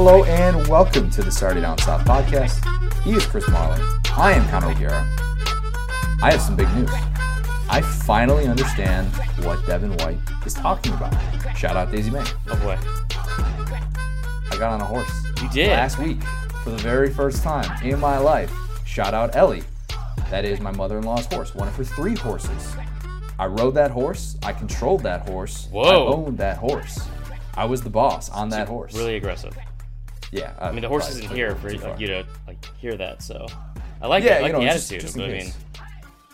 Hello and welcome to the Saturday Down South podcast. He is Chris Marley. I am Connor O'Gara. I have some big news. I finally understand what Devin White is talking about. Shout out Daisy May. Oh boy. I got on a horse. You did? Last week for the very first time in my life. Shout out Ellie. That is my mother-in-law's horse. One of her three horses. I rode that horse. I controlled that horse. Whoa. I owned that horse. I was the boss on that horse. Really aggressive. Yeah. I mean, the horse isn't here for you to hear that, so. I like it. I like the attitude.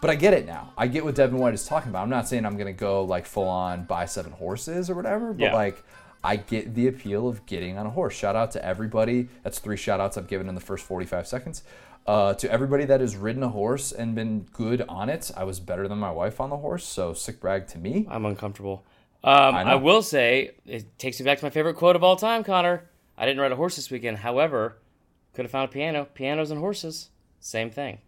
But I get it now. I get what Devin White is talking about. I'm not saying I'm going to go full-on buy seven horses or whatever, but I get the appeal of getting on a horse. Shout out to everybody. That's three shout outs I've given in the first 45 seconds. To everybody that has ridden a horse and been good on it, I was better than my wife on the horse, so sick brag to me. I'm uncomfortable. I will say, it takes me back to my favorite quote of all time, Connor. I didn't ride a horse this weekend. However, could have found a piano. Pianos and horses, same thing.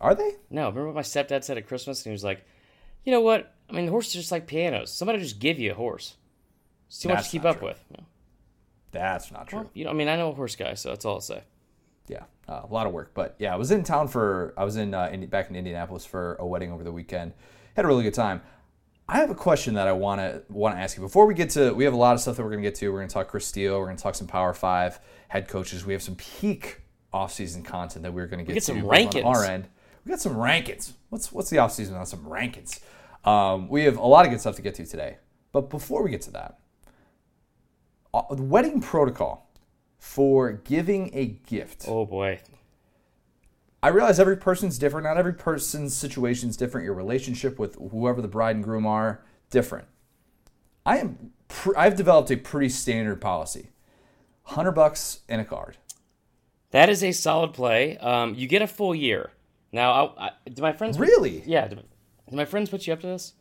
Are they? No. Remember what my stepdad said at Christmas? And he was like, you know what? I mean, horses are just like pianos. Somebody just give you a horse. It's too much to keep up with. No. That's not true. Well, I know a horse guy, so that's all I'll say. Yeah, a lot of work. But yeah, I was in town back in Indianapolis for a wedding over the weekend. Had a really good time. I have a question that I want to ask you. Before we get to, we have a lot of stuff that we're going to get to. We're going to talk Chris Steele. We're going to talk some Power 5 head coaches. We have some peak offseason content that we're going to get to. We got some rankings. On our end. We got some rankings. What's the offseason on some rankings? We have a lot of good stuff to get to today. But before we get to that, the wedding protocol for giving a gift. Oh, boy. I realize every person's different. Not every person's situation is different. Your relationship with whoever the bride and groom are, different. I've developed a pretty standard policy. $100 and a card. That is a solid play. You get a full year. Now, do my friends... Really? Yeah. Do my friends put you up to this?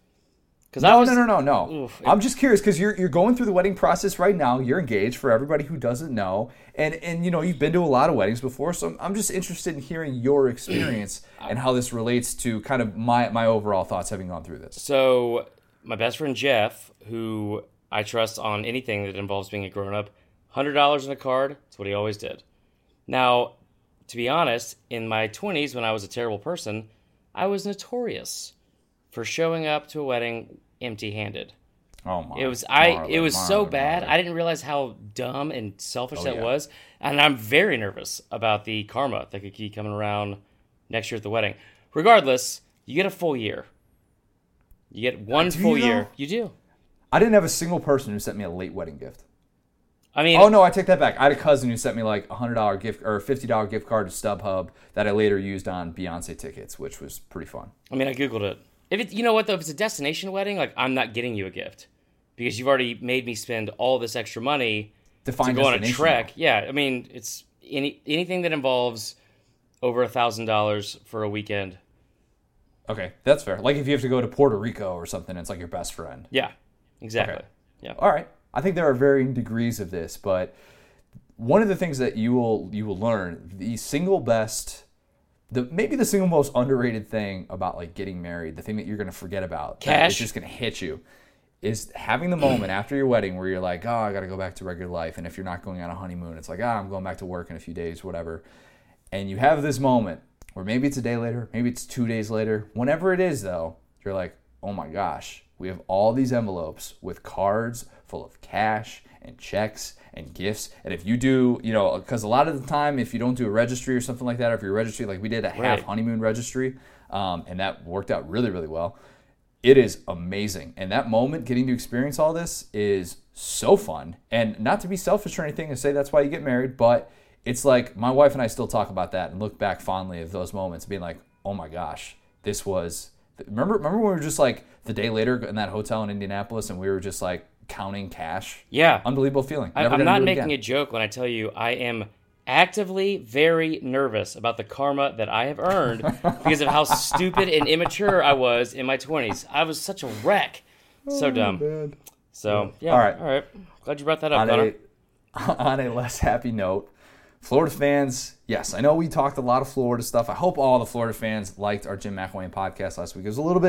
No. Oof. I'm just curious because you're going through the wedding process right now. You're engaged, for everybody who doesn't know, and you've been to a lot of weddings before. So I'm just interested in hearing your experience and how this relates to kind of my overall thoughts having gone through this. So my best friend Jeff, who I trust on anything that involves being a grown up, $100 in a card. That's what he always did. Now, to be honest, in my 20s when I was a terrible person, I was notorious for showing up to a wedding empty-handed. Oh my! It was so bad. I didn't realize how dumb and selfish that was, and I'm very nervous about the karma that could keep coming around next year at the wedding. Regardless, you get a full year. You get one full year. You do. I didn't have a single person who sent me a late wedding gift. Oh no, I take that back. I had a cousin who sent me a $100 gift or a $50 gift card to StubHub that I later used on Beyonce tickets, which was pretty fun. I Googled it. You know what, though? If it's a destination wedding, I'm not getting you a gift because you've already made me spend all this extra money to go on a trek. Yeah, it's anything that involves over $1,000 for a weekend. Okay, that's fair. Like if you have to go to Puerto Rico or something, it's your best friend. Yeah, exactly. Okay. Yeah. All right. I think there are varying degrees of this, but one of the things that you will learn, the single most underrated thing about getting married, the thing that you're going to forget about, that is just going to hit you, is having the moment after your wedding where you're like, oh, I got to go back to regular life. And if you're not going on a honeymoon, it's like, I'm going back to work in a few days, whatever. And you have this moment where maybe it's a day later, maybe it's 2 days later. Whenever it is, though, you're like, oh my gosh, we have all these envelopes with cards full of cash and checks and gifts. And if you do, because a lot of the time, if you don't do a registry or something like that, or if you're registry, we did a half honeymoon registry, and that worked out really, really well. It is amazing. And that moment, getting to experience all this is so fun. And not to be selfish or anything and say that's why you get married, but it's my wife and I still talk about that and look back fondly of those moments being like, oh my gosh, this was... Remember when we were just the day later in that hotel in Indianapolis and we were just counting cash? Yeah. Unbelievable feeling. I'm not making a joke when I tell you I am actively very nervous about the karma that I have earned because of how stupid and immature I was in my 20s. I was such a wreck. So dumb. Man. So, yeah. All right. Glad you brought that up, Connor. On a less happy note, Florida fans, yes, I know we talked a lot of Florida stuff. I hope all the Florida fans liked our Jim McElwain podcast last week. It was a little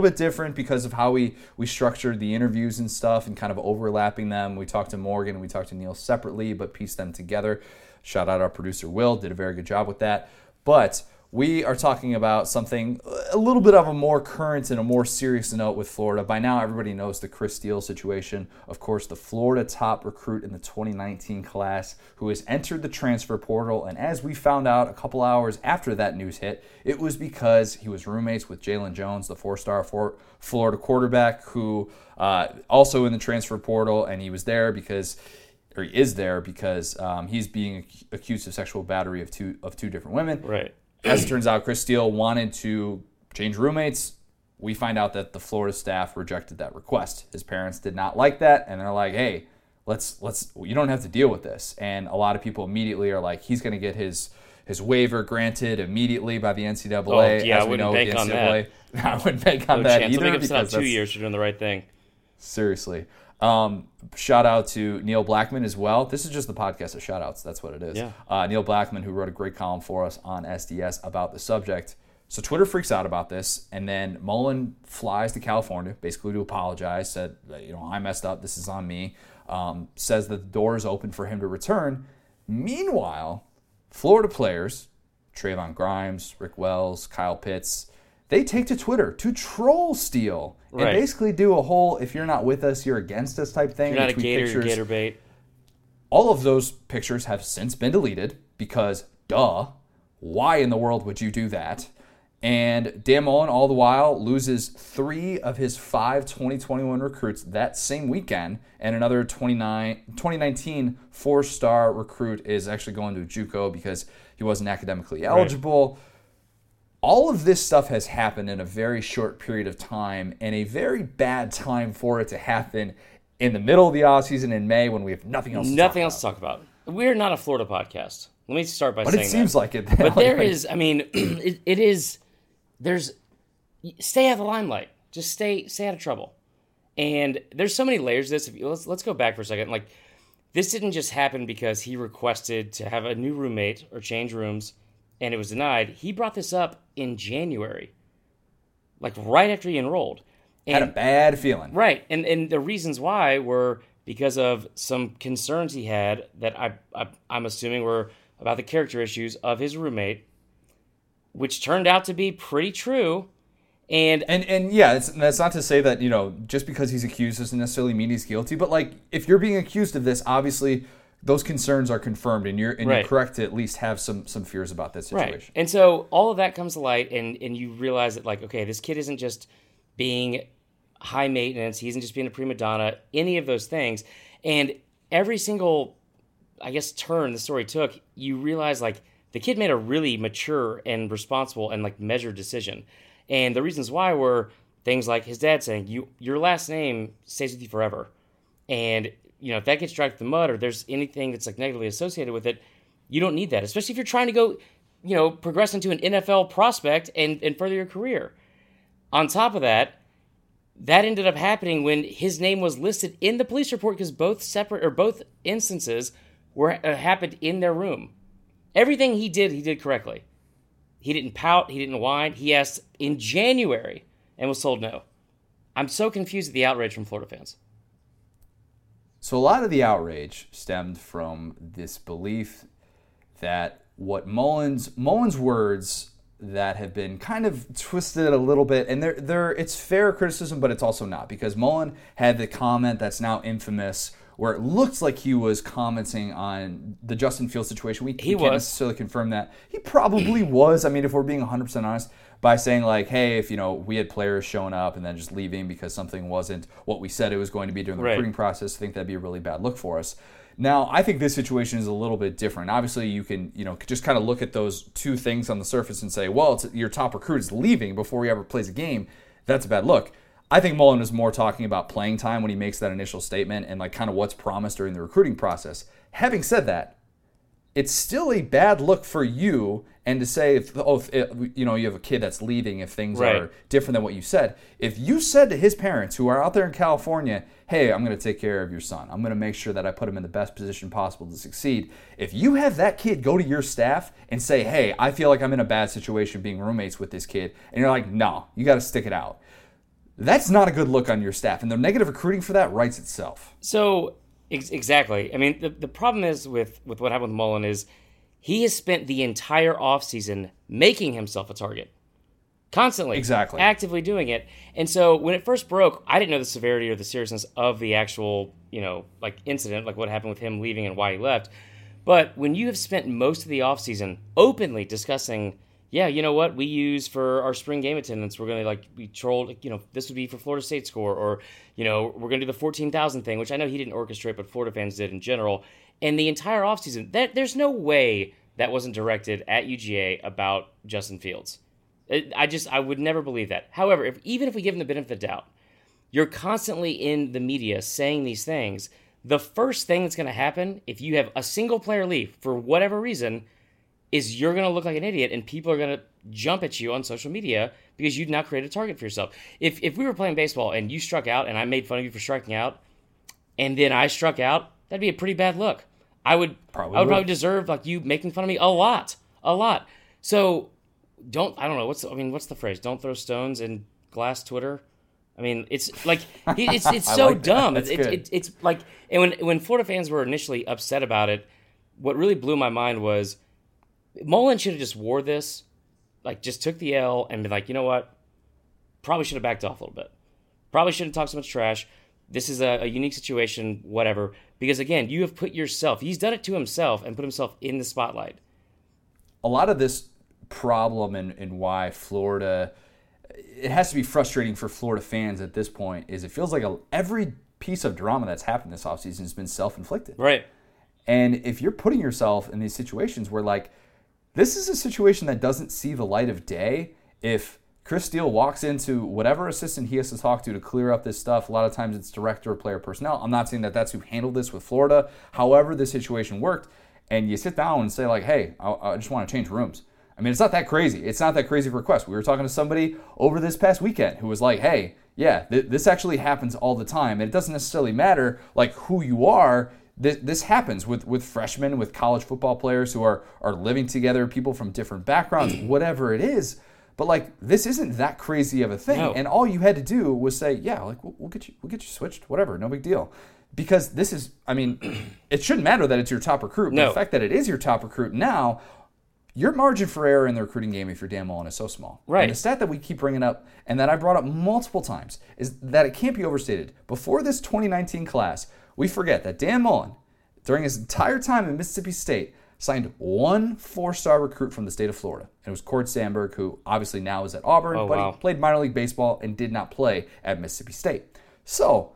bit different because of how we structured the interviews and stuff and kind of overlapping them. We talked to Morgan and we talked to Neal separately, but pieced them together. Shout out our producer, Will, did a very good job with that. But we are talking about something a little bit of a more current and a more serious note with Florida. By now, everybody knows the Chris Steele situation. Of course, the Florida top recruit in the 2019 class who has entered the transfer portal. And as we found out a couple hours after that news hit, it was because he was roommates with Jalen Jones, the four-star Florida quarterback who also in the transfer portal. And he was there because... or he is there because he's being accused of sexual battery of two different women. Right. As it turns out, Chris Steele wanted to change roommates. We find out that the Florida staff rejected that request. His parents did not like that, and they're like, "Hey, let's you don't have to deal with this." And a lot of people immediately are like, "He's going to get his waiver granted immediately by the NCAA." Oh, yeah, as we know, the NCAA, I wouldn't bank on that either. Make him sit out 2 years for doing the right thing. Seriously. Shout out to Neal Blackman as well. This is just the podcast of shout outs. That's what it is. Yeah. Neal Blackman, who wrote a great column for us on SDS about the subject. So Twitter freaks out about this. And then Mullen flies to California basically to apologize, said, I messed up. This is on me. Says that the door is open for him to return. Meanwhile, Florida players, Trayvon Grimes, Rick Wells, Kyle Pitts, they take to Twitter to troll Steele and basically do a whole "if you're not with us, you're against us" type thing. You're not a gator, you're gator bait. All of those pictures have since been deleted because, duh, why in the world would you do that? And Dan Mullen, all the while, loses 3 of his 5 2021 recruits that same weekend, and another 2019 four-star recruit is actually going to JUCO because he wasn't academically eligible. Right. All of this stuff has happened in a very short period of time, and a very bad time for it to happen in the middle of the offseason in May when we have nothing else to talk about. We're not a Florida podcast. Let me start by saying that. But it seems like it. But there is, stay out of the limelight. Just stay out of trouble. And there's so many layers to this. Let's go back for a second. Like, this didn't just happen because he requested to have a new roommate or change rooms, and it was denied. He brought this up in January, like right after he enrolled. And, had a bad feeling. Right, and the reasons why were because of some concerns he had that I'm assuming were about the character issues of his roommate, which turned out to be pretty true. And yeah, that's not to say that, just because he's accused doesn't necessarily mean he's guilty, but like if you're being accused of this, obviously those concerns are confirmed, and you're correct to at least have some fears about that situation. Right. And so all of that comes to light, and you realize that, like, okay, this kid isn't just being high maintenance. He isn't just being a prima donna, any of those things. And every single, I guess, turn the story took, you realize, like, the kid made a really mature and responsible and, like, measured decision. And the reasons why were things like his dad saying, your last name stays with you forever. And if that gets dragged through the mud or there's anything that's like negatively associated with it, you don't need that, especially if you're trying to go, progress into an NFL prospect and further your career. On top of that, that ended up happening when his name was listed in the police report because both instances were happened in their room. Everything he did correctly. He didn't pout. He didn't whine. He asked in January and was told no. I'm so confused at the outrage from Florida fans. So a lot of the outrage stemmed from this belief that what Mullen's words that have been kind of twisted a little bit, and it's fair criticism, but it's also not, because Mullen had the comment that's now infamous where it looks like he was commenting on the Justin Fields situation. We can't necessarily confirm that. He probably was, if we're being 100% honest, by saying like, hey, if we had players showing up and then just leaving because something wasn't what we said it was going to be during the recruiting process, I think that'd be a really bad look for us. Now, I think this situation is a little bit different. Obviously, you can just kind of look at those two things on the surface and say, well, it's your top recruit is leaving before he ever plays a game. That's a bad look. I think Mullen is more talking about playing time when he makes that initial statement and like kind of what's promised during the recruiting process. Having said that, it's still a bad look for you And to say, if you have a kid that's leaving, if things are different than what you said, if you said to his parents who are out there in California, hey, I'm going to take care of your son. I'm going to make sure that I put him in the best position possible to succeed. If you have that kid go to your staff and say, hey, I feel like I'm in a bad situation being roommates with this kid, and you're like, no, you got to stick it out. That's not a good look on your staff, and the negative recruiting for that writes itself. So, exactly. I mean, the problem is with what happened with Mullen is he has spent the entire offseason making himself a target. Constantly. Exactly. Actively doing it. And so when it first broke, I didn't know the severity or the seriousness of the actual, incident, like what happened with him leaving and why he left. But when you have spent most of the offseason openly discussing, yeah, you know what, we use for our spring game attendance, we're going to, be trolled, this would be for Florida State score, or, we're going to do the 14,000 thing, which I know he didn't orchestrate, but Florida fans did in general. And the entire offseason, there's no way that wasn't directed at UGA about Justin Fields. I would never believe that. However, even if we give him the benefit of the doubt, you're constantly in the media saying these things. The first thing that's going to happen if you have a single player leave for whatever reason is you're going to look like an idiot, and people are going to jump at you on social media because you've now created a target for yourself. If we were playing baseball and you struck out and I made fun of you for striking out, and then I struck out, that'd be a pretty bad look. I would probably deserve you making fun of me a lot. So what's the phrase? Don't throw stones in glass Twitter. I mean, it's like it's so dumb. It's like, and when Florida fans were initially upset about it, what really blew my mind was Mullen should have just wore this, just took the L and been like, you know what? Probably should have backed off a little bit. Probably shouldn't talk so much trash. This is a unique situation, whatever. Because, again, you have put yourself, he's done it to himself and put himself in the spotlight. A lot of this problem and why Florida, it has to be frustrating for Florida fans at this point, is it feels like every piece of drama that's happened this offseason has been self-inflicted. Right. And if you're putting yourself in these situations where, this is a situation that doesn't see the light of day, if Chris Steele walks into whatever assistant he has to talk to clear up this stuff. A lot of times it's director or player personnel. I'm not saying that that's who handled this with Florida. However, this situation worked, and you sit down and say, hey, I just want to change rooms. I mean, it's not that crazy. It's not that crazy of a request. We were talking to somebody over this past weekend who was like, hey, yeah, this actually happens all the time, and it doesn't necessarily matter, who you are. This happens with freshmen, with college football players who are living together, people from different backgrounds, whatever it is. But this isn't that crazy of a thing, no. And all you had to do was say, "Yeah, we'll get you switched, whatever, no big deal," because this is, it shouldn't matter that it's your top recruit. No. But the fact that it is your top recruit now, your margin for error in the recruiting game, if you're Dan Mullen, is so small. Right. And the stat that we keep bringing up, and that I brought up multiple times, is that it can't be overstated. Before this 2019 class, we forget that Dan Mullen, during his entire time in Mississippi State, signed one 4-star recruit from the state of Florida. And it was Cord Sandberg, who obviously now is at Auburn, he played minor league baseball and did not play at Mississippi State. So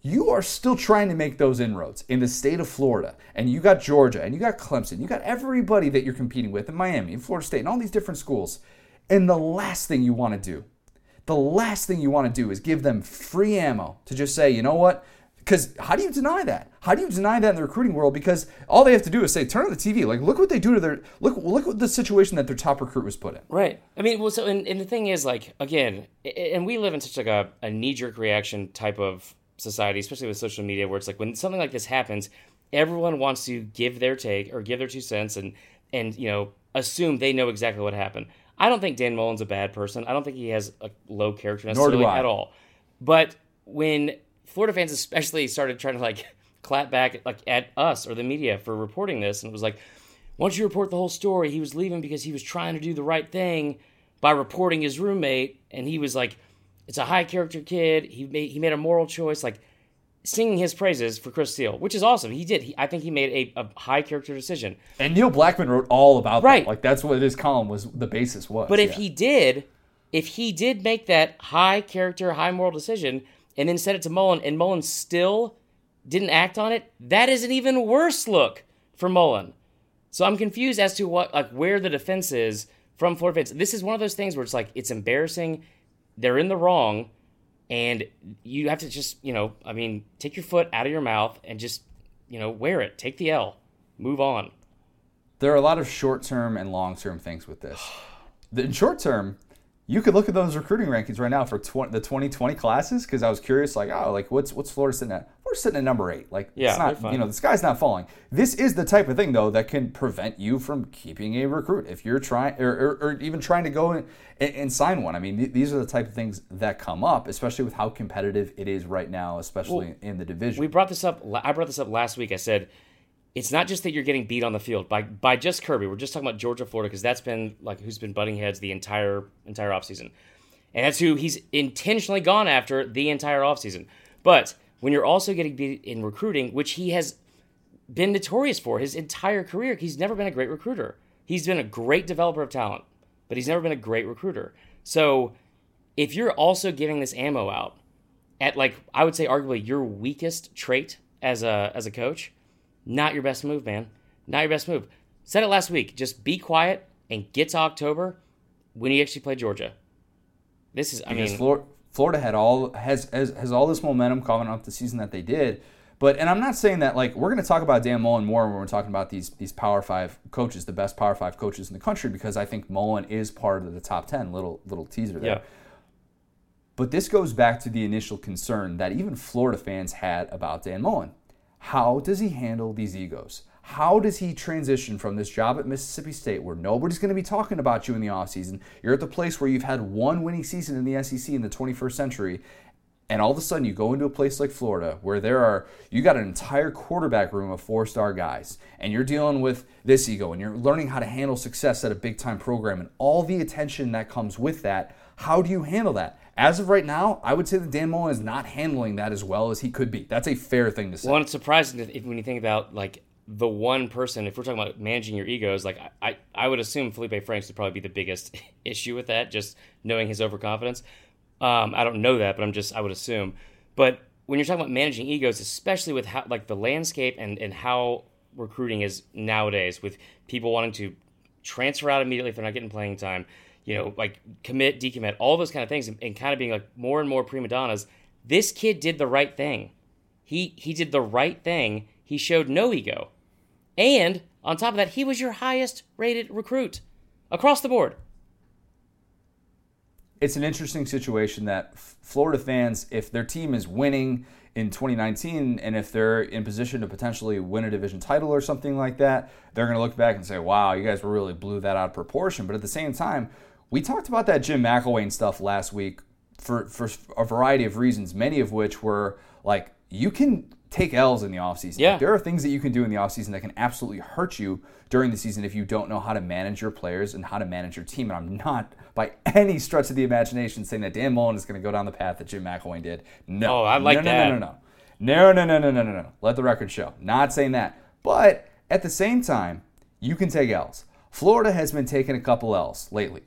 you are still trying to make those inroads in the state of Florida. And you got Georgia, and you got Clemson, you got everybody that you're competing with in Miami, in Florida State, and all these different schools. And the last thing you want to do is give them free ammo to just say, you know what? Because how do you deny that? How do you deny that in the recruiting world? Because all they have to do is say, turn on the TV. Look what they do to their – look at the situation that their top recruit was put in. Right. I mean, well, so – and the thing is, again, and we live in such, a knee-jerk reaction type of society, especially with social media, where it's when something like this happens, everyone wants to give their take or give their 2 cents and assume they know exactly what happened. I don't think Dan Mullen's a bad person. I don't think he has a low character necessarily at all. But when – Florida fans especially started trying to clap back at us or the media for reporting this, and it was once you report the whole story, he was leaving because he was trying to do the right thing by reporting his roommate, and he was it's a high character kid, he made a moral choice, singing his praises for Chris Steele, which is awesome. He did. I think he made a high character decision. And Neal Blackman wrote all about that. That's what his column was, the basis was. But if he did make that high character, high moral decision, and then sent it to Mullen, and Mullen still didn't act on it, that is an even worse look for Mullen. So I'm confused as to what, where the defense is from Florida fans. This is one of those things where it's it's embarrassing, they're in the wrong, and you have to just, take your foot out of your mouth and just, wear it. Take the L. Move on. there are a lot of short-term and long-term things with this. In short-term, you could look at those recruiting rankings right now for the 2020 classes, because I was curious, like, oh, like what's Florida sitting at? We're sitting at number 8. Like, yeah, it's not, the sky's not falling. This is the type of thing, though, that can prevent you from keeping a recruit if you're trying, or even trying to go and sign one. I mean, these are the type of things that come up, especially with how competitive it is right now, especially in the division. We brought this up. I brought this up last week. I said, it's not just that you're getting beat on the field by just Kirby. We're just talking about Georgia, Florida, because that's been like who's been butting heads the entire offseason. And that's who he's intentionally gone after the entire offseason. But when you're also getting beat in recruiting, which he has been notorious for his entire career, he's never been a great recruiter. He's been a great developer of talent, but he's never been a great recruiter. So if you're also giving this ammo out at, like, I would say arguably your weakest trait as a coach, not your best move, man. Not your best move. Said it last week. Just be quiet and get to October when you actually play Georgia. This is, Florida had all this momentum coming off the season that they did. But, and I'm not saying that, like, we're going to talk about Dan Mullen more when we're talking about these Power 5 coaches, the best Power 5 coaches in the country, because I think Mullen is part of the top 10. Little teaser there. Yeah. But this goes back to the initial concern that even Florida fans had about Dan Mullen. How does he handle these egos? How does he transition from this job at Mississippi State where nobody's going to be talking about you in the offseason? You're at the place where you've had one winning season in the SEC in the 21st century, and all of a sudden you go into a place like Florida where you got an entire quarterback room of four-star guys, and you're dealing with this ego, and you're learning how to handle success at a big-time program, and all the attention that comes with that. How do you handle that? As of right now, I would say that Dan Mullen is not handling that as well as he could be. That's a fair thing to say. Well, and it's surprising when you think about, like, the one person, if we're talking about managing your egos, like, I would assume Felipe Franks would probably be the biggest issue with that, just knowing his overconfidence. I don't know that, but I would assume. But when you're talking about managing egos, especially with how, like, the landscape and how recruiting is nowadays, with people wanting to transfer out immediately if they're not getting playing time, you know, like commit, decommit, all those kind of things, and kind of being like more and more prima donnas. This kid did the right thing. He did the right thing. He showed no ego. And on top of that, he was your highest rated recruit across the board. It's an interesting situation that Florida fans, if their team is winning in 2019 and if they're in position to potentially win a division title or something like that, they're going to look back and say, wow, you guys really blew that out of proportion. But at the same time, we talked about that Jim McElwain stuff last week for a variety of reasons, many of which were like, you can take L's in the offseason. Yeah. Like, there are things that you can do in the offseason that can absolutely hurt you during the season if you don't know how to manage your players and how to manage your team. And I'm not by any stretch of the imagination saying that Dan Mullen is going to go down the path that Jim McElwain did. No. Oh, I like that. No. Let the record show. Not saying that. But at the same time, you can take L's. Florida has been taking a couple L's lately.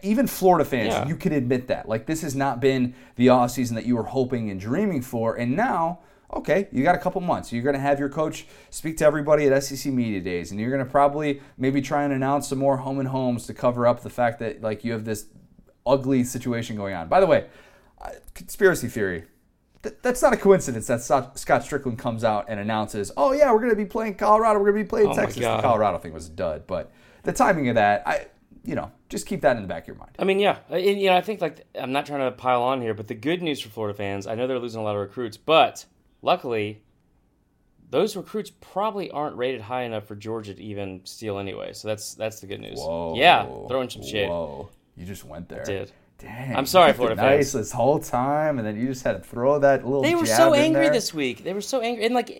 Even Florida fans, yeah, you can admit that. Like, this has not been the offseason that you were hoping and dreaming for. And now, okay, you got a couple months. You're going to have your coach speak to everybody at SEC Media Days, and you're going to probably maybe try and announce some more home and homes to cover up the fact that, like, you have this ugly situation going on. By the way, conspiracy theory. That's not a coincidence that Scott Strickland comes out and announces, oh, yeah, we're going to be playing Colorado. We're going to be playing Texas. The Colorado thing was a dud, but the timing of that, just keep that in the back of your mind. I mean, yeah. And, I think, like, I'm not trying to pile on here, but the good news for Florida fans, I know they're losing a lot of recruits, but luckily those recruits probably aren't rated high enough for Georgia to even steal anyway. So that's the good news. Whoa. Yeah, throwing some shade. Whoa. You just went there. I did. Dang. I'm sorry, Florida fans. Nice this whole time, and then you just had to throw that little jab in there. They were so angry this week. They were so angry. And, like,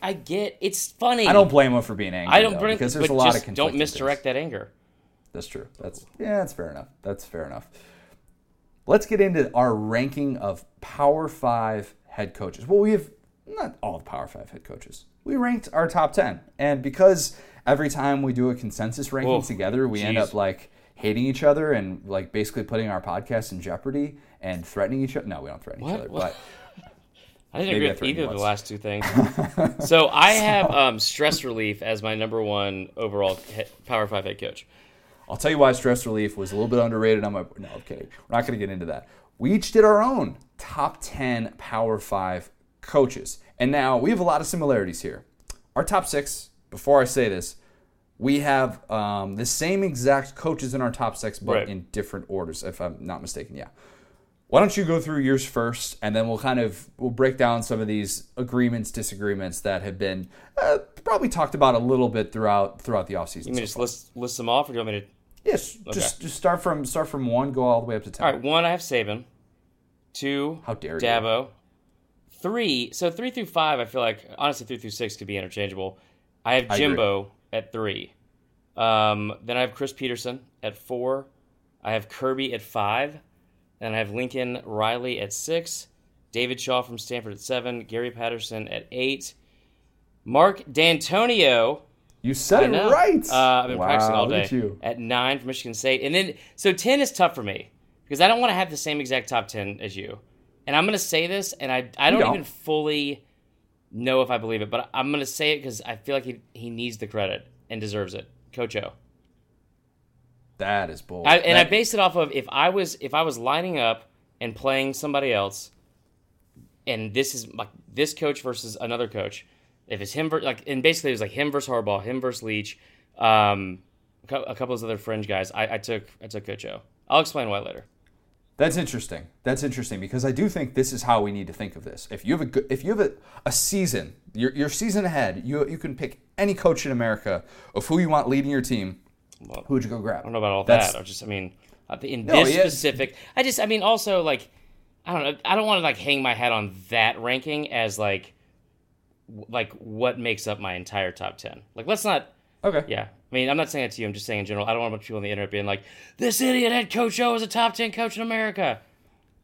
I get it's funny. I don't blame them for being angry, because there's a lot of conflicting things. Don't misdirect that anger. That's true. That's fair enough. That's fair enough. Let's get into our ranking of Power 5 head coaches. Well, we have not all the Power 5 head coaches. We ranked our top 10, and because every time we do a consensus ranking together, we end up, like, hating each other and, like, basically putting our podcast in jeopardy and threatening each other. No, we don't threaten each other. What? But I didn't agree with either of the last two things. So I have Stress Relief as my number one overall Power 5 head coach. I'll tell you why Stress Relief was a little bit underrated. No, I'm kidding. We're not going to get into that. We each did our own top 10 Power 5 coaches. And now we have a lot of similarities here. Our top 6, before I say this, we have the same exact coaches in our top six, but in different orders, if I'm not mistaken. Yeah. Why don't you go through yours first, and then we'll break down some of these agreements, disagreements that have been probably talked about a little bit throughout the offseason. You mean just list them off, or do you want me to? Yes, okay. Just start from one, go all the way up to 10. All right, 1, I have Saban. 2, how dare Dabo. You. 3, so 3 through 5, I feel like honestly 3 through 6 could be interchangeable. I have Jimbo at 3. Then I have Chris Peterson at 4. I have Kirby at 5. Then I have Lincoln Riley at 6, David Shaw from Stanford at 7, Gary Patterson at 8, Mark D'Antonio. You said it right. I've been practicing all day. At 9 from Michigan State. And then, so 10 is tough for me because I don't want to have the same exact top 10 as you. And I'm going to say this, and I don't even fully know if I believe it, but I'm going to say it because I feel like he needs the credit and deserves it. Coach O. That is bold. I based it off of if I was lining up and playing somebody else, and this is like this coach versus another coach. If it's him, and basically it was like him versus Harbaugh, him versus Leach, a couple of other fringe guys. I took Coach O. I'll explain why later. That's interesting because I do think this is how we need to think of this. If you have a season, your season ahead, you can pick any coach in America of who you want leading your team. Well, who would you go grab? I don't know about all that. Specific. I don't know. I don't want to hang my hat on that ranking as what makes up my entire top 10. Let's not. Okay. Yeah. I mean, I'm not saying that to you. I'm just saying in general. I don't want a bunch of people on the internet being like, this idiot head coach O is a top 10 coach in America.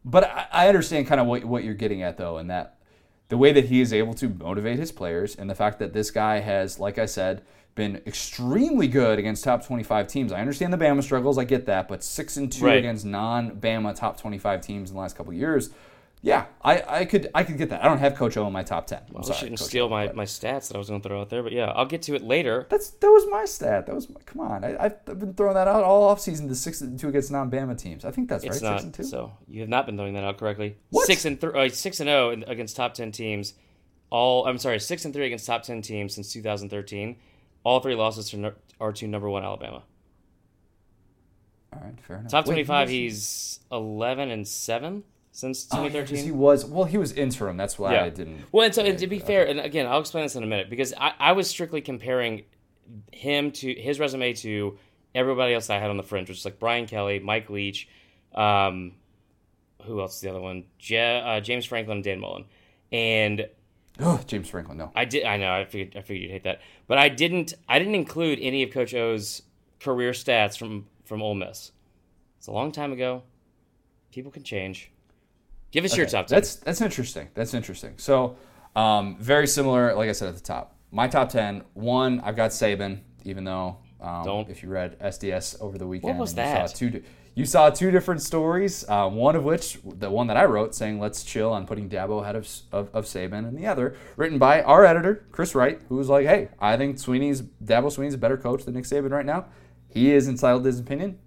But I understand kind of what you're getting at though, and that the way that he is able to motivate his players, and the fact that this guy has, like I said, been extremely good against top 25 teams. I understand the Bama struggles, I get that, but 6-2 against non-Bama top 25 teams in the last couple of years. Yeah, I could get that. I don't have Coach O in my top 10. Well, I shouldn't steal my stats that I was going to throw out there, but yeah, I'll get to it later. That was my stat. Come on, I've been throwing that out all offseason, the 6-2 against non-Bama teams. I think that's it's right. Not, 6-2. So you have not been throwing that out correctly. What? 6-0 against top 10 teams. 6-3 against top 10 teams since 2013. All 3 losses are to number 1 Alabama. All right, fair enough. Top 25, he's 11-7 since 2013. He was interim. That's why I didn't. Well, and so to be fair, and again, I'll explain this in a minute because I was strictly comparing him to his resume to everybody else I had on the fringe, which is Brian Kelly, Mike Leach, who else is the other one? James Franklin, and Dan Mullen, and. Oh, James Franklin, no. I know. I figured you'd hate that, but I didn't include any of Coach O's career stats from Ole Miss. It's a long time ago. People can change. Give us your top 10. That's interesting. That's interesting. So, very similar. Like I said at the top, my top 10. 1, I've got Saban, even though if you read SDS over the weekend, what was that? You saw 2 different stories, one of which, the one that I wrote, saying let's chill on putting Dabo ahead of Saban, and the other, written by our editor, Chris Wright, who was like, hey, I think Dabo Sweeney's a better coach than Nick Saban right now. He is entitled to his opinion.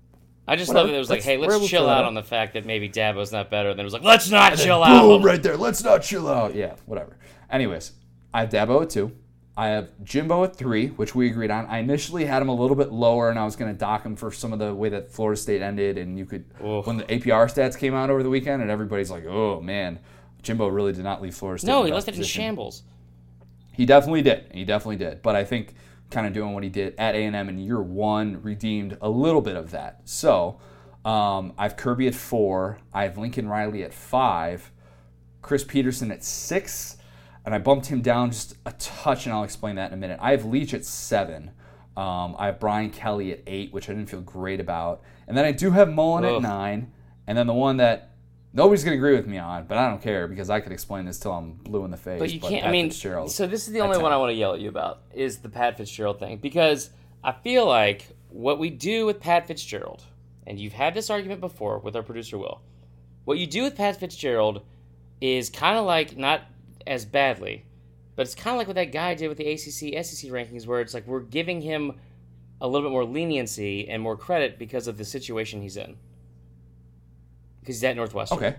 I just love that it was hey, let's chill out on the fact that maybe Dabo's not better. And then it was let's not chill out. Boom, right there, let's not chill out. Yeah, whatever. Anyways, I have Dabo at 2. I have Jimbo at 3, which we agreed on. I initially had him a little bit lower, and I was going to dock him for some of the way that Florida State ended, and you could when the APR stats came out over the weekend, and everybody's like, oh, man, Jimbo really did not leave Florida State. No, he left it in shambles. He definitely did. But I think kind of doing what he did at A&M in year 1 redeemed a little bit of that. So I have Kirby at 4. I have Lincoln Riley at 5. Chris Peterson at 6. And I bumped him down just a touch, and I'll explain that in a minute. I have Leach at 7. I have Brian Kelly at 8, which I didn't feel great about. And then I do have Mullen at 9. And then the one that nobody's going to agree with me on, but I don't care because I could explain this till I'm blue in the face. But Fitzgerald, so this is the only one I want to yell at you about is the Pat Fitzgerald thing, because I feel like what we do with Pat Fitzgerald, and you've had this argument before with our producer Will, what you do with Pat Fitzgerald is kind of not as badly, but it's kind of what that guy did with the ACC, SEC rankings, where it's we're giving him a little bit more leniency and more credit because of the situation he's in. Because he's at Northwestern. Okay.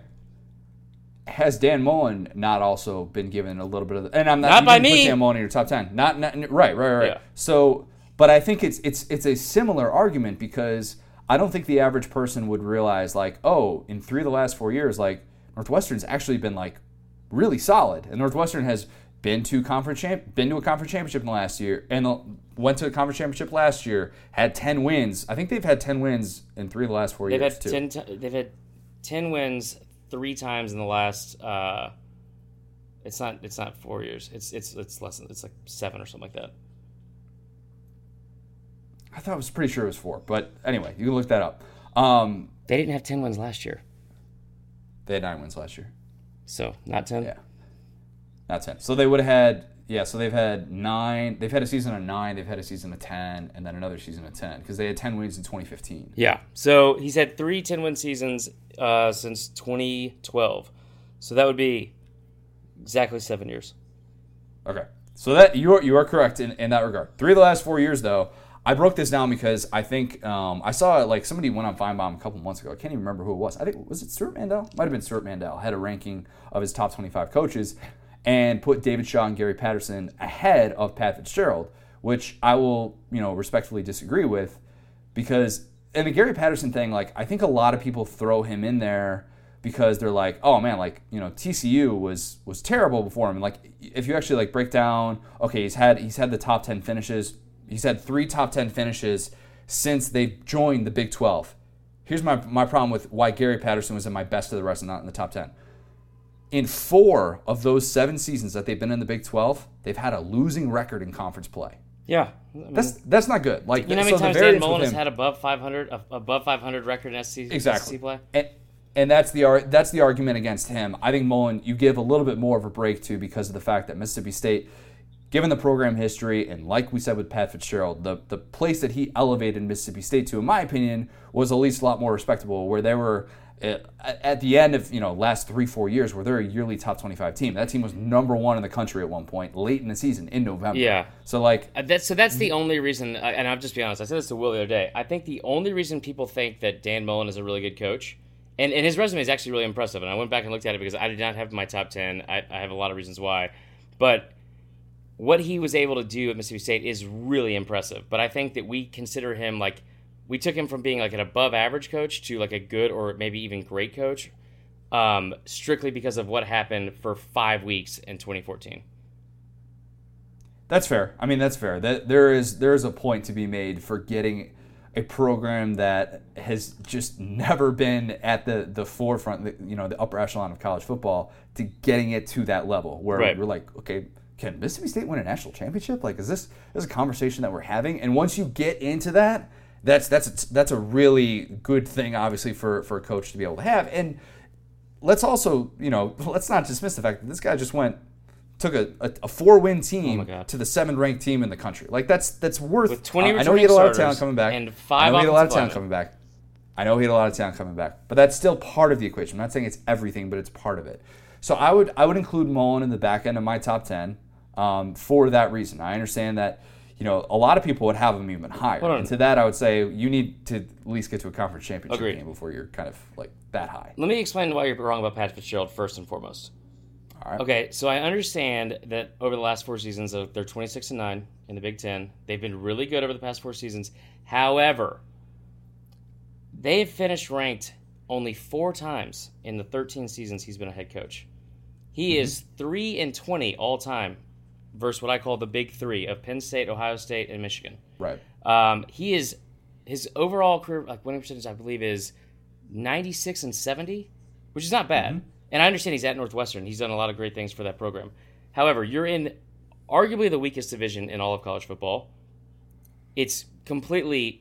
Has Dan Mullen not also been given a little bit of the... And I'm not... Not by me! You didn't put Dan Mullen in your top 10. Not right. Yeah. So But I think it's a similar argument, because I don't think the average person would realize, like, oh, in three of the last 4 years, like, Northwestern's actually been, like, really solid. And Northwestern has been to a conference championship in the last year, and went to a conference championship last year, had 10 wins. I think they've had 10 wins in three of the last 4 years, too. They've had 10 wins three times in the last it's not 4 years. It's less than, it's like seven or something like that. I was pretty sure it was four, but anyway, you can look that up. They didn't have 10 wins last year. They had 9 wins last year. So, not 10? Yeah. Not 10. So they would have had, they've had 9. They've had a season of 9, they've had a season of 10, and then another season of 10, because they had 10 wins in 2015. Yeah. So he's had 3 10-win seasons since 2012. So that would be exactly 7 years. Okay. So that you are correct in that regard. 3 of the last 4 years, though. I broke this down because I think I saw, like, somebody went on Feinbaum a couple months ago. I can't even remember who it was. I think, was it Stuart Mandel? Might have been Stuart Mandel. Had a ranking of his top 25 coaches and put David Shaw and Gary Patterson ahead of Pat Fitzgerald, which I will, respectfully disagree with, because and the Gary Patterson thing, like, I think a lot of people throw him in there because they're like, oh man, like, TCU was terrible before him. And, like, if you actually, like, break down, okay, he's had the top 10 finishes. He's had 3 top 10 finishes since they've joined the Big 12. Here's my problem with why Gary Patterson was in my best of the rest and not in the top 10. In 4 of those 7 seasons that they've been in the Big 12, they've had a losing record in conference play. Yeah. I mean, that's not good. Like, you know how many times Dan Mullen has had above 500 record in SEC play? And that's the argument against him. I think Mullen, you give a little bit more of a break to because of the fact that Mississippi State, given the program history, and like we said with Pat Fitzgerald, the place that he elevated Mississippi State to, in my opinion, was at least a lot more respectable, where they were at the end of last 3-4 years, where they're a yearly top 25 team. That team was number 1 in the country at one point, late in the season, in November. Yeah. So, like, that's the only reason, and I'll just be honest, I said this to Will the other day, I think the only reason people think that Dan Mullen is a really good coach, and his resume is actually really impressive, and I went back and looked at it because I did not have my top 10. I have a lot of reasons why, but what he was able to do at Mississippi State is really impressive. But I think that we consider him, like, we took him from being, like, an above-average coach to, like, a good or maybe even great coach, strictly because of what happened for 5 weeks in 2014. That's fair. I mean, that's fair. There is a point to be made for getting a program that has just never been at the forefront, the upper echelon of college football, to getting it to that level where we're like, okay, can Mississippi State win a national championship? Like, is this a conversation that we're having? And once you get into that, that's a really good thing, obviously, for a coach to be able to have. And let's also, let's not dismiss the fact that this guy just took a 4-win team to the 7th-ranked team in the country. Like, that's worth. With 20 I know he had a lot of talent coming back. And 5 I know he had a lot of talent coming back. But that's still part of the equation. I'm not saying it's everything, but it's part of it. So I would include Mullen in the back end of my top 10. For that reason, I understand that a lot of people would have him even higher. And to that, I would say you need to at least get to a conference championship game before you're kind of like that high. Let me explain why you're wrong about Pat Fitzgerald first and foremost. All right. Okay, so I understand that over the last 4 seasons, they're 26-9 in the Big Ten. They've been really good over the past 4 seasons. However, they have finished ranked only 4 times in the 13 seasons he's been a head coach. He is 3-20 all time versus what I call the big three of Penn State, Ohio State, and Michigan. Right. His overall career winning percentage, I believe, is 96 and 70, which is not bad. Mm-hmm. And I understand he's at Northwestern. He's done a lot of great things for that program. However, you're in arguably the weakest division in all of college football. It's completely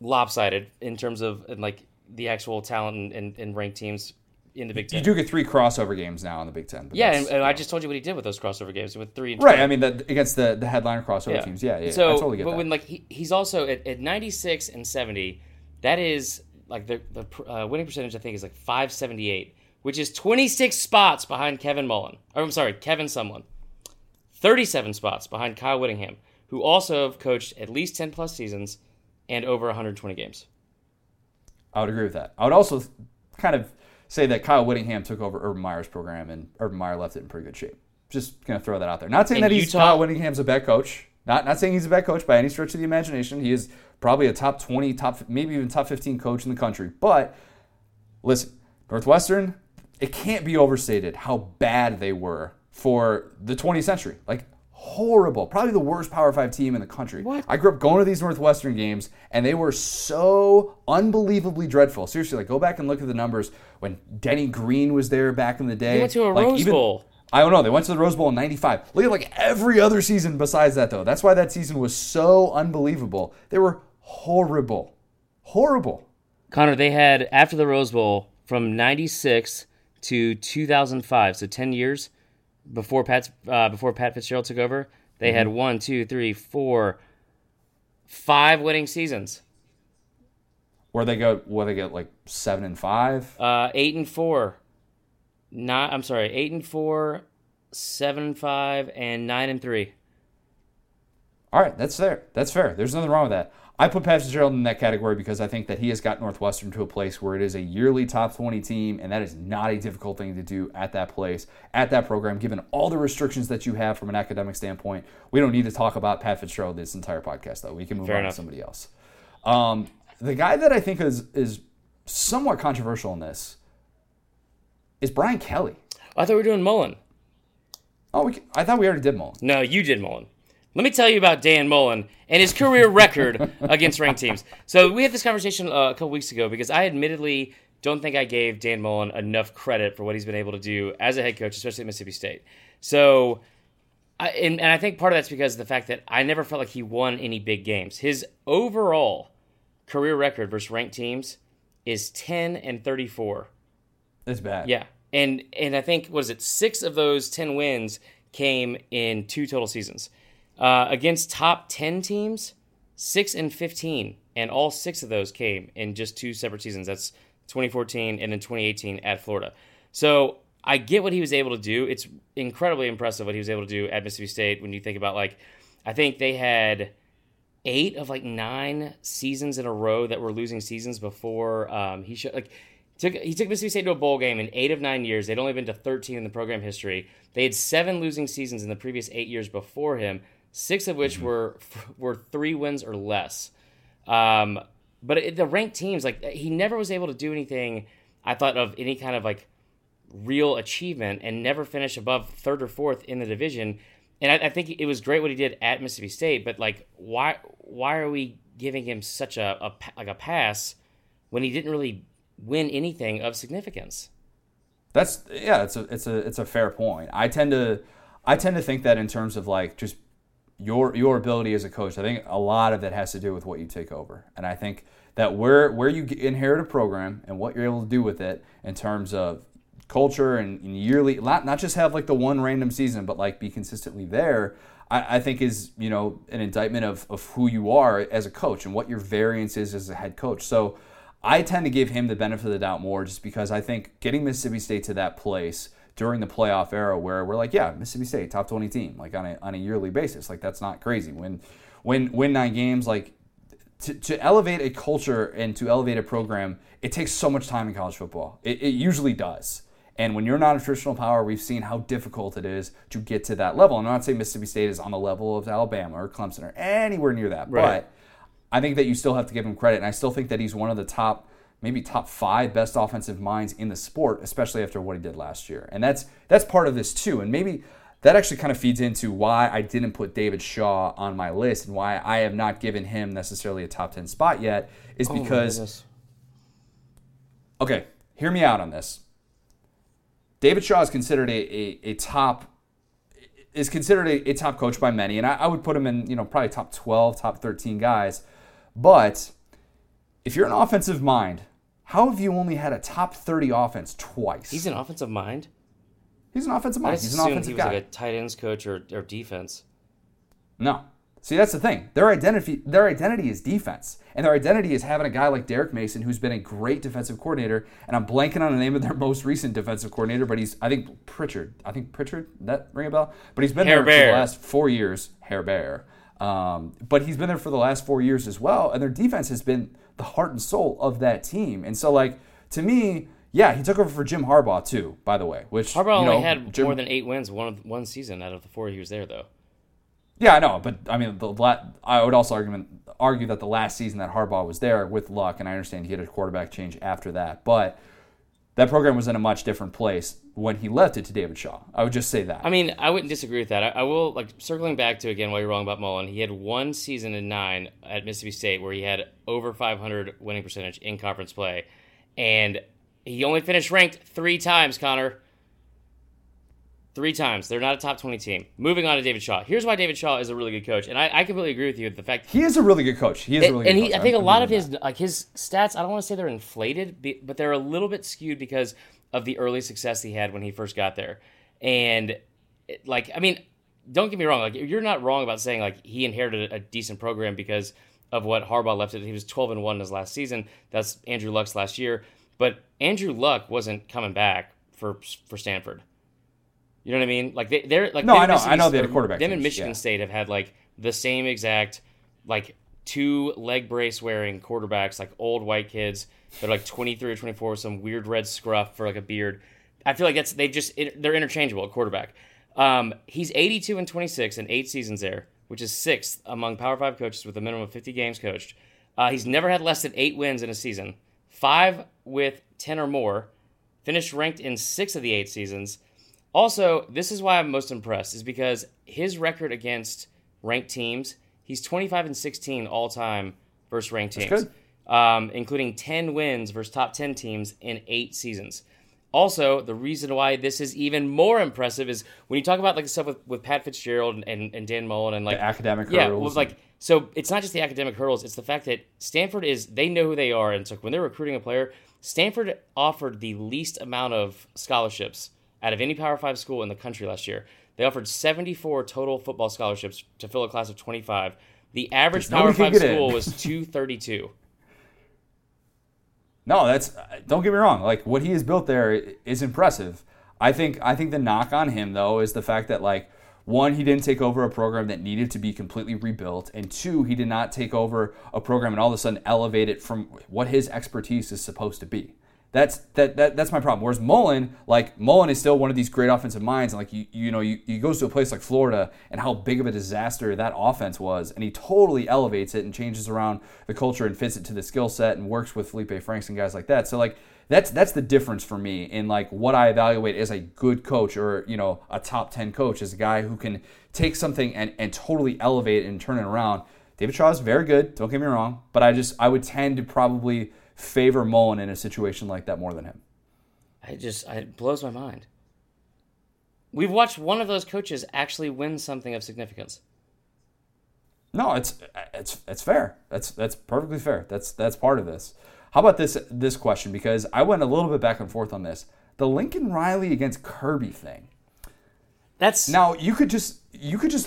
lopsided in terms of the actual talent and ranked teams in the Big Ten. You do get 3 crossover games now in the Big Ten. Yeah, and I just told you what he did with those crossover games with 3 and 2. Right, I mean, against the headliner crossover teams. Yeah, so, I totally get that. But when he's also at 96 and 70, that is the winning percentage, I think, is 578, which is 26 spots behind Kevin Sumlin. 37 spots behind Kyle Whittingham, who also have coached at least 10-plus seasons and over 120 games. I would agree with that. I would also kind of say that Kyle Whittingham took over Urban Meyer's program, and Urban Meyer left it in pretty good shape. Just going to throw that out there. Not saying that Kyle Whittingham's a bad coach. Not saying he's a bad coach by any stretch of the imagination. He is probably a top 20, top maybe even top 15 coach in the country. But listen, Northwestern, it can't be overstated how bad they were for the 20th century. Like, horrible. Probably the worst Power 5 team in the country. What? I grew up going to these Northwestern games, and they were so unbelievably dreadful. Seriously, like, go back and look at the numbers when Denny Green was there back in the day. They went to a Rose Bowl. I don't know. They went to the Rose Bowl in 95. Look at, like, every other season besides that, though. That's why that season was so unbelievable. They were horrible. Horrible. Connor, they had, after the Rose Bowl, from 96 to 2005, so 10 years before Pat Fitzgerald took over, they had 5 winning seasons. Where they get like 7-5? 8-4. 8-4, 7-5, and 9-3. All right, that's fair. That's fair. There's nothing wrong with that. I put Pat Fitzgerald in that category because I think that he has got Northwestern to a place where it is a yearly top 20 team, and that is not a difficult thing to do at that place, at that program, given all the restrictions that you have from an academic standpoint. We don't need to talk about Pat Fitzgerald this entire podcast, though. We can move on to somebody else. The guy that I think is somewhat controversial in this is Brian Kelly. I thought we were doing Mullen. Oh, I thought we already did Mullen. No, you did Mullen. Let me tell you about Dan Mullen and his career record against ranked teams. So we had this conversation a couple weeks ago because I admittedly don't think I gave Dan Mullen enough credit for what he's been able to do as a head coach, especially at Mississippi State. So, I think part of that's because of the fact that I never felt like he won any big games. His overall career record versus ranked teams is 10-34. That's bad. Yeah, and I think, 6 of those 10 wins came in 2 total seasons. Against top 10 teams, 6-15, and all 6 of those came in just 2 separate seasons. That's 2014 and then 2018 at Florida. So I get what he was able to do. It's incredibly impressive what he was able to do at Mississippi State when you think about, I think they had 8 of, 9 seasons in a row that were losing seasons before he took Mississippi State to a bowl game in 8 of 9 years. They'd only been to 13 in the program history. They had 7 losing seasons in the previous 8 years before him, 6 of which were 3 wins or less. But the ranked teams, he never was able to do anything I thought of any kind of real achievement and never finish above 3rd or 4th in the division. And I think it was great what he did at Mississippi State, but why are we giving him such a pass when he didn't really win anything of significance? It's a fair point. I tend to think that in terms of just your ability as a coach, I think a lot of it has to do with what you take over. And I think that where you inherit a program and what you're able to do with it in terms of culture and yearly, not just have the one random season, but be consistently there, I think is, an indictment of who you are as a coach and what your variance is as a head coach. So I tend to give him the benefit of the doubt more just because I think getting Mississippi State to that place during the playoff era where we're Mississippi State, top 20 team, on a yearly basis. That's not crazy. Win 9 games, to elevate a culture and to elevate a program, it takes so much time in college football. It usually does. And when you're not a traditional power, we've seen how difficult it is to get to that level. And I'm not saying Mississippi State is on the level of Alabama or Clemson or anywhere near that. Right. But I think that you still have to give him credit. And I still think that he's one of the top 5 best offensive minds in the sport, especially after what he did last year. And that's part of this too. And maybe that actually kind of feeds into why I didn't put David Shaw on my list and why I have not given him necessarily a top 10 spot yet is because... Okay, hear me out on this. David Shaw is considered a top coach by many, and I would put him in probably top 12, top 13 guys. But if you're an offensive mind, how have you only had a top 30 offense twice? He's an offensive mind? He's an offensive mind. He's an offensive guy. I assumed he was a tight ends coach or defense. No. See, that's the thing. Their identity is defense. And their identity is having a guy like Derek Mason, who's been a great defensive coordinator. And I'm blanking on the name of their most recent defensive coordinator, but he's, I think Pritchard, that ring a bell? But he's been there for the last 4 years. But he's been there for the last 4 years as well, and their defense has been the heart and soul of that team. And so, to me, yeah, he took over for Jim Harbaugh too, by the way. Which Harbaugh only had more than 8 wins one season out of the 4 he was there, though. Yeah, I know, but I mean, I would also argue that the last season that Harbaugh was there with Luck, and I understand he had a quarterback change after that, but that program was in a much different place when he left it to David Shaw. I would just say that. I mean, I wouldn't disagree with that. I will, like, circling back to, again, why you're wrong about Mullen, he had one season in 9 at Mississippi State where he had over 500 winning percentage in conference play, and he only finished ranked 3 times, Connor. 3 times. They're not a top 20 team. Moving on to David Shaw. Here's why David Shaw is a really good coach, and I completely agree with you with the fact that he is a really good coach. He is a really good coach. I think a lot of his stats, I don't want to say they're inflated, but they're a little bit skewed because of the early success he had when he first got there. And don't get me wrong, you're not wrong about saying he inherited a decent program because of what Harbaugh left it. He was 12-1 in his last season. That's Andrew Luck's last year, but Andrew Luck wasn't coming back for Stanford. You know what I mean? I know they had a quarterback. Them and Michigan State have had the same exact 2 leg brace wearing quarterbacks, old white kids. They're 23 or 24 with some weird red scruff for a beard. I feel like they're interchangeable at quarterback. He's 82-26 in 8 seasons there, which is 6th among Power 5 coaches with a minimum of 50 games coached. He's never had less than 8 wins in a season, 5 with 10 or more. Finished ranked in 6 of the 8 seasons. Also, this is why I'm most impressed, is because his record against ranked teams, he's 25-16 all-time versus ranked teams, including 10 wins versus top 10 teams in 8 seasons. Also, the reason why this is even more impressive is when you talk about the stuff with Pat Fitzgerald and Dan Mullen and the academic hurdles. So it's not just the academic hurdles, it's the fact that Stanford they know who they are, and so when they're recruiting a player, Stanford offered the least amount of scholarships out of any Power 5 school in the country last year. They offered 74 total football scholarships to fill a class of 25. The average Power 5 school was 232. No, don't get me wrong. What he has built there is impressive. I think the knock on him, though, is the fact that, one, he didn't take over a program that needed to be completely rebuilt, and 2, he did not take over a program and all of a sudden elevate it from what his expertise is supposed to be. That's my problem. Whereas Mullen, Mullen is still one of these great offensive minds, and he goes to a place like Florida and how big of a disaster that offense was, and he totally elevates it and changes around the culture and fits it to the skill set and works with Felipe Franks and guys like that. So that's the difference for me in what I evaluate as a good coach or a top 10 coach is a guy who can take something and totally elevate it and turn it around. David Shaw is very good, don't get me wrong, but I would tend to probably favor Mullen in a situation like that more than him. It blows my mind. We've watched one of those coaches actually win something of significance. No, it's fair. That's perfectly fair. That's part of this. How about this question? Because I went a little bit back and forth on this. The Lincoln Riley against Kirby thing. That's now you could just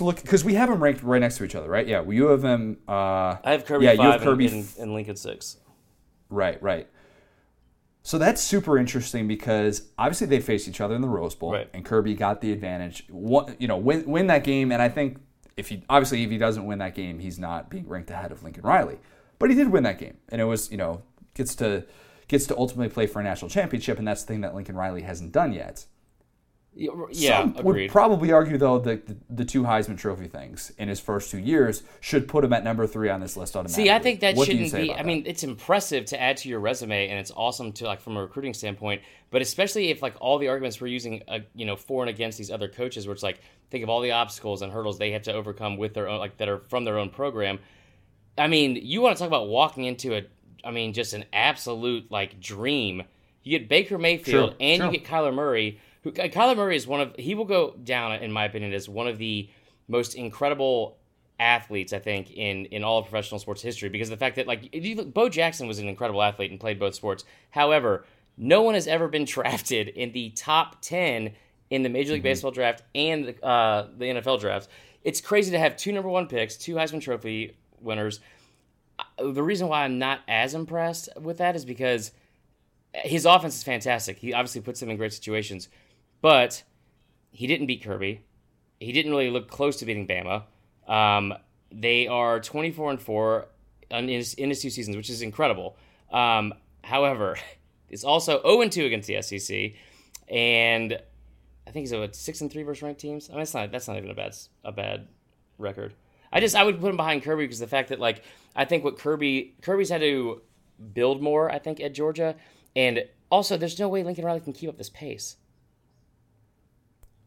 look because we have them ranked right next to each other, right? Yeah, you have them. I have Kirby. Yeah, 5 you have Kirby and Lincoln 6. Right. So that's super interesting because obviously they faced each other in the Rose Bowl, right, and Kirby got the advantage. Win that game, and I think if he doesn't win that game, he's not being ranked ahead of Lincoln Riley. But he did win that game, and it was gets to ultimately play for a national championship, and that's the thing that Lincoln Riley hasn't done yet. Yeah, agreed. Some would probably argue, though, the 2 Heisman Trophy things in his first 2 years should put him at number 3 on this list automatically. See, I think that shouldn't be. I mean, it's impressive to add to your resume, and it's awesome to from a recruiting standpoint. But especially if all the arguments we're using, for and against these other coaches, where it's think of all the obstacles and hurdles they have to overcome with their own, that are from their own program. I mean, you want to talk about walking into just an absolute dream. You get Baker Mayfield, sure, and sure, you get Kyler Murray. Kyler Murray is he will go down, in my opinion, as one of the most incredible athletes, I think, in all of professional sports history, because of the fact that, Bo Jackson was an incredible athlete and played both sports. However, no one has ever been drafted in the top 10 in the Major League Baseball draft and the NFL draft. It's crazy to have 2 number 1 picks, 2 Heisman Trophy winners. The reason why I'm not as impressed with that is because his offense is fantastic. He obviously puts them in great situations. But he didn't beat Kirby. He didn't really look close to beating Bama. They are 24-4 in his 2 seasons, which is incredible. However, it's also 0-2 against the SEC, and I think he's 6-3 versus ranked teams. I mean, that's not even a bad record. I would put him behind Kirby because the fact that, like, I think what Kirby's had to build more, I think, at Georgia. And also, there's no way Lincoln Riley can keep up this pace.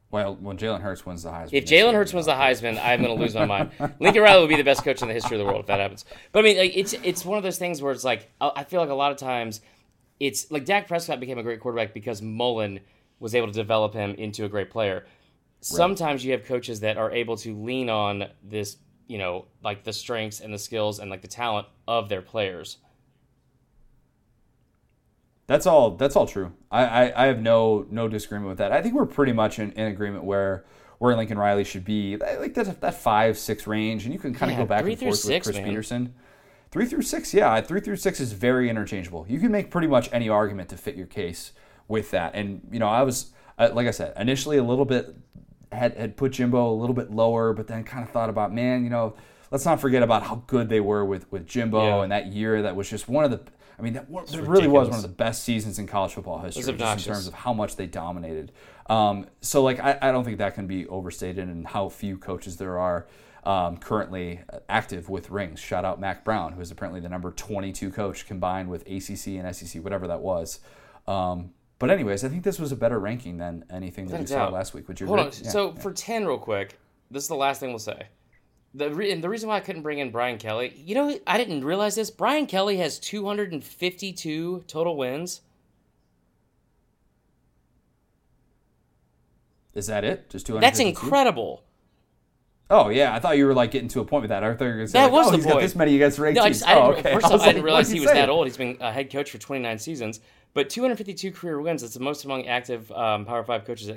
Well, when Jalen Hurts wins the Heisman. If Jalen Hurts wins the Heisman, I'm going to lose my mind. Lincoln Riley will be the best coach in the history of the world if that happens. But, I mean, like, it's one of those things where it's like, I feel like a lot of times it's like Dak Prescott became a great quarterback because Mullen was able to develop him into a great player. Right. Sometimes you have coaches that are able to lean on this, you know, like the strengths and the skills and like the talent of their players. That's all true. I have no disagreement with that. I think we're pretty much in agreement where Lincoln Riley should be, like that 5-6 range, and you can kind of go back and forth with Chris Peterson. 3-6, yeah. 3-6 is very interchangeable. You can make pretty much any argument to fit your case with that. And you know, I was, like I said, initially a little bit had put Jimbo a little bit lower, but then kind of thought about, man, you know, let's not forget about how good they were with Jimbo and that year. That was just one of the. I mean, that was, it really was one of the best seasons in college football history, just in terms of how much they dominated. So, like, I don't think that can be overstated, and how few coaches there are currently active with rings. Shout out Mac Brown, who is apparently the number 22 coach combined with ACC and SEC, whatever that was. But anyways, I think this was a better ranking than anything that we saw last week. For 10 real quick, this is the last thing we'll say. The reason why I couldn't bring in Brian Kelly, you know, I didn't realize this. Brian Kelly has 252 total wins. Is that it? Just 252? That's incredible. Oh, yeah. I thought you were, like, getting to a point with that. I thought you were going to say, he's got this many against ranked teams. First off, I didn't realize he was that old. He's been a head coach for 29 seasons. But 252 career wins, that's the most among active Power 5 coaches.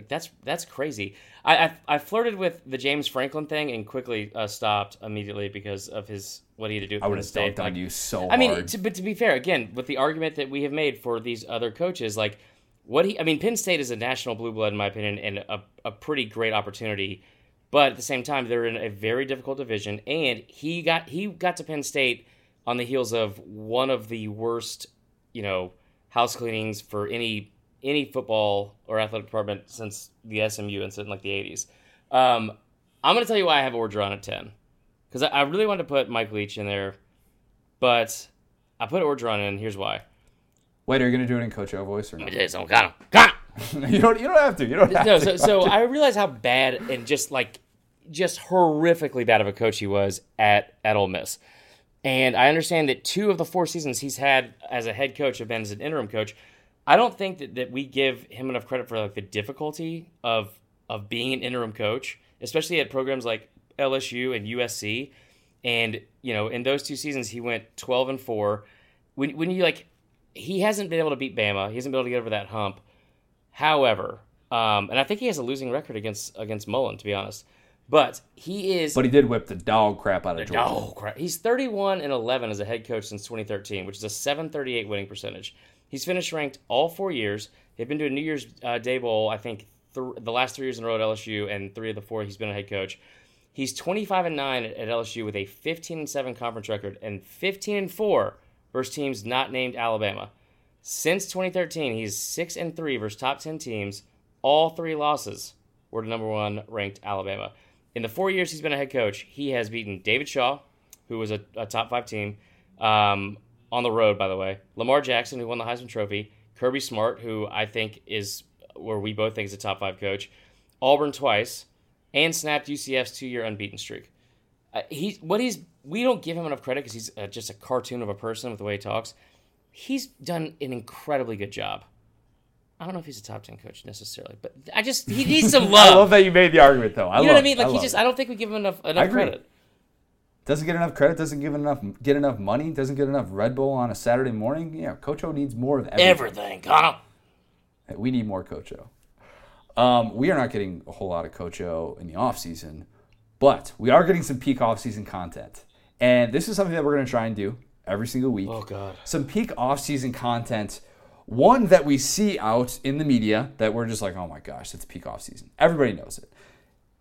That's crazy. I flirted with the James Franklin thing and quickly stopped immediately because of what he had to do for the state. I would have dumped on you so hard. I mean, but to be fair, again, with the argument that we have made for these other coaches, like, Penn State is a national blue blood, in my opinion, and a pretty great opportunity. But at the same time, they're in a very difficult division, and he got to Penn State on the heels of one of the worst, you know, house cleanings for any football or athletic department since the SMU incident in like the 80s. I'm going to tell you why I have Orgeron at 10. Because I really wanted to put Mike Leach in there, but I put Orgeron in. Here's why. Wait, are you going to do it in Coach O voice or not? Got him. You don't have to. So I realized how bad and just horrifically bad of a coach he was at Ole Miss. And I understand that 2 of the 4 seasons he's had as a head coach have been as an interim coach. I don't think that we give him enough credit for, like, the difficulty of being an interim coach, especially at programs like LSU and USC. And, you know, in those 2 seasons, he went 12-4. When you, like, he hasn't been able to beat Bama. He hasn't been able to get over that hump. However, and I think he has a losing record against Mullen, to be honest. But he is. But he did whip the dog crap out of Georgia. Dog crap. He's 31-11 as a head coach since 2013, which is a .738 winning percentage. He's finished ranked all 4 years. They've been to a New Year's Day Bowl, I think, the last 3 years in a row at LSU, and 3 of the 4 he's been a head coach. He's 25-9 at LSU with a 15-7 conference record and 15-4 versus teams not named Alabama. Since 2013, he's 6-3 versus top 10 teams. All 3 losses were to number 1 ranked Alabama. In the 4 years he's been a head coach, he has beaten David Shaw, who was a top 5 team, on the road, by the way, Lamar Jackson, who won the Heisman Trophy, Kirby Smart, who I think is, where we both think is a top 5 coach, Auburn twice, and snapped UCF's 2-year unbeaten streak. We don't give him enough credit because he's just a cartoon of a person with the way he talks. He's done an incredibly good job. I don't know if he's a top 10 coach necessarily, but he needs some love. I love that you made the argument, though. You know what I mean? Like, I don't think we give him enough credit. Doesn't get enough credit. Doesn't get enough money. Doesn't get enough Red Bull on a Saturday morning. Yeah, Coach O needs more of everything. Everything, Connor. We need more Coach O. We are not getting a whole lot of Coach O in the offseason, but we are getting some peak offseason content, and this is something that we're going to try and do every single week. Oh God! Some peak offseason content. One that we see out in the media that we're just like, oh my gosh, it's peak off season. Everybody knows it.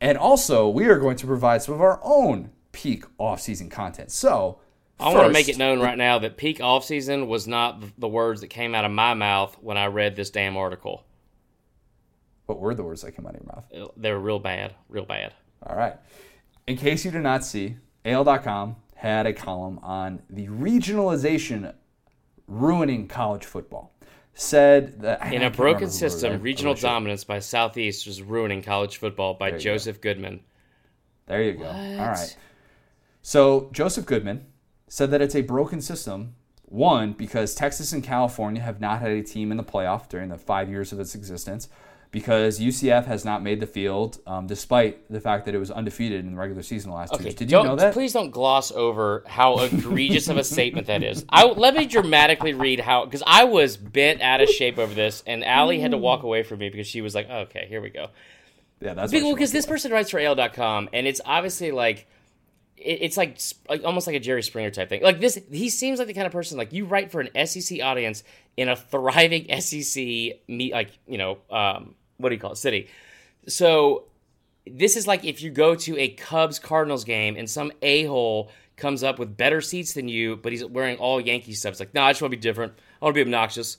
And also, we are going to provide some of our own peak off season content. So, I want to make it known right now that peak off season was not the words that came out of my mouth when I read this damn article. What were the words that came out of your mouth? They were real bad. All right. in case you did not see, AL.com had a column on the regionalization ruining college football. Said that in a broken system, regional dominance by Southeast was ruining college football by Joseph Goodman. There you go. All right. So Joseph Goodman said that it's a broken system, one, because Texas and California have not had a team in the playoff during the 5 years of its existence, because UCF has not made the field, despite the fact that it was undefeated in the regular season the last 2 years. Did you know that? Please don't gloss over how egregious of a statement that is. Let me dramatically read how, because I was bent out of shape over this, and Allie had to walk away from me because she was like, okay, here we go. Yeah, that's because this person writes for AL.com, and it's obviously like, it's like almost like a Jerry Springer type thing. Like this, he seems like the kind of person like you write for an SEC audience in a thriving SEC city. So this is like if you go to a Cubs Cardinals game and some a-hole comes up with better seats than you, but he's wearing all Yankee stuff. It's like, no, I just want to be different. I want to be obnoxious.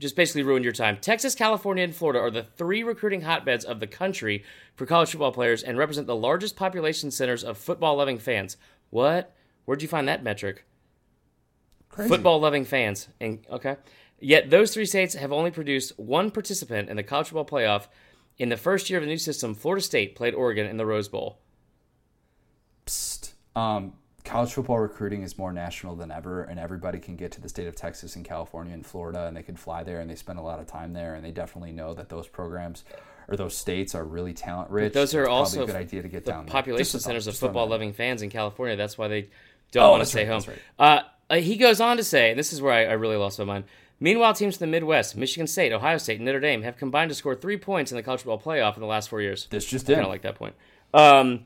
Just basically ruined your time. Texas, California, and Florida are the three recruiting hotbeds of the country for college football players and represent the largest population centers of football-loving fans. What? Where'd you find that metric? Crazy. Football-loving fans. Okay. Yet those three states have only produced one participant in the college football playoff. In the first year of the new system, Florida State played Oregon in the Rose Bowl. College football recruiting is more national than ever, and everybody can get to the state of Texas and California and Florida, and they can fly there, and they spend a lot of time there, and they definitely know that those programs or those states are really talent-rich. But those are also a good idea to get down population centers of football-loving fans in California. That's why they don't want to stay home. Right. He goes on to say, and this is where I really lost my mind, meanwhile, teams from the Midwest, Michigan State, Ohio State, and Notre Dame have combined to score 3 points in the college football playoff in the last 4 years. This just did. I kind of like that point.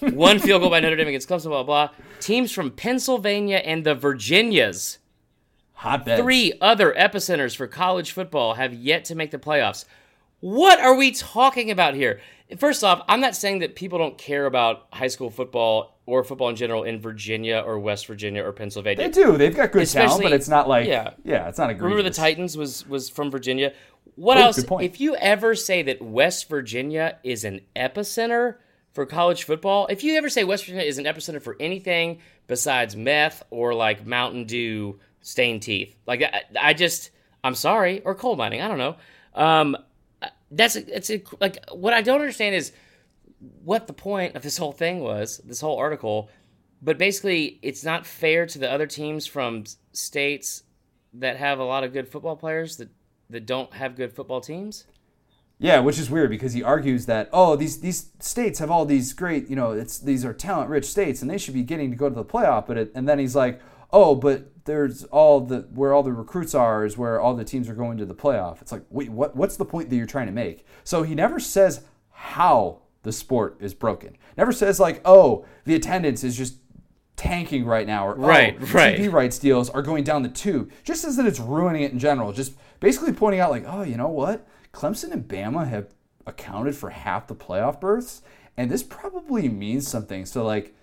One field goal by Notre Dame against Clemson, blah, blah, blah. Teams from Pennsylvania and the Virginias, hotbeds. Three other epicenters for college football, have yet to make the playoffs. What are we talking about here? First off, I'm not saying that people don't care about high school football or football in general in Virginia or West Virginia or Pennsylvania. They do. They've got good talent, but it's not like, it's not egregious. Remember the Titans was from Virginia? What else? Good point. If you ever say that West Virginia is an epicenter for college football, if you ever say West Virginia is an epicenter for anything besides meth or like Mountain Dew stained teeth, like I'm sorry, or coal mining, I don't know. Like what I don't understand is what the point of this whole thing was, this whole article. But basically, it's not fair to the other teams from states that have a lot of good football players that don't have good football teams. Yeah, which is weird because he argues that, these states have all these great, these are talent-rich states and they should be getting to go to the playoff. And then he's like, but there's where all the recruits are is where all the teams are going to the playoff. It's like, wait, what's the point that you're trying to make? So he never says how the sport is broken. Never says like, the attendance is just tanking right now or TV rights deals are going down the tube. Just says that it's ruining it in general. Just basically pointing out like, you know what? Clemson and Bama have accounted for half the playoff berths, and this probably means something. So, like,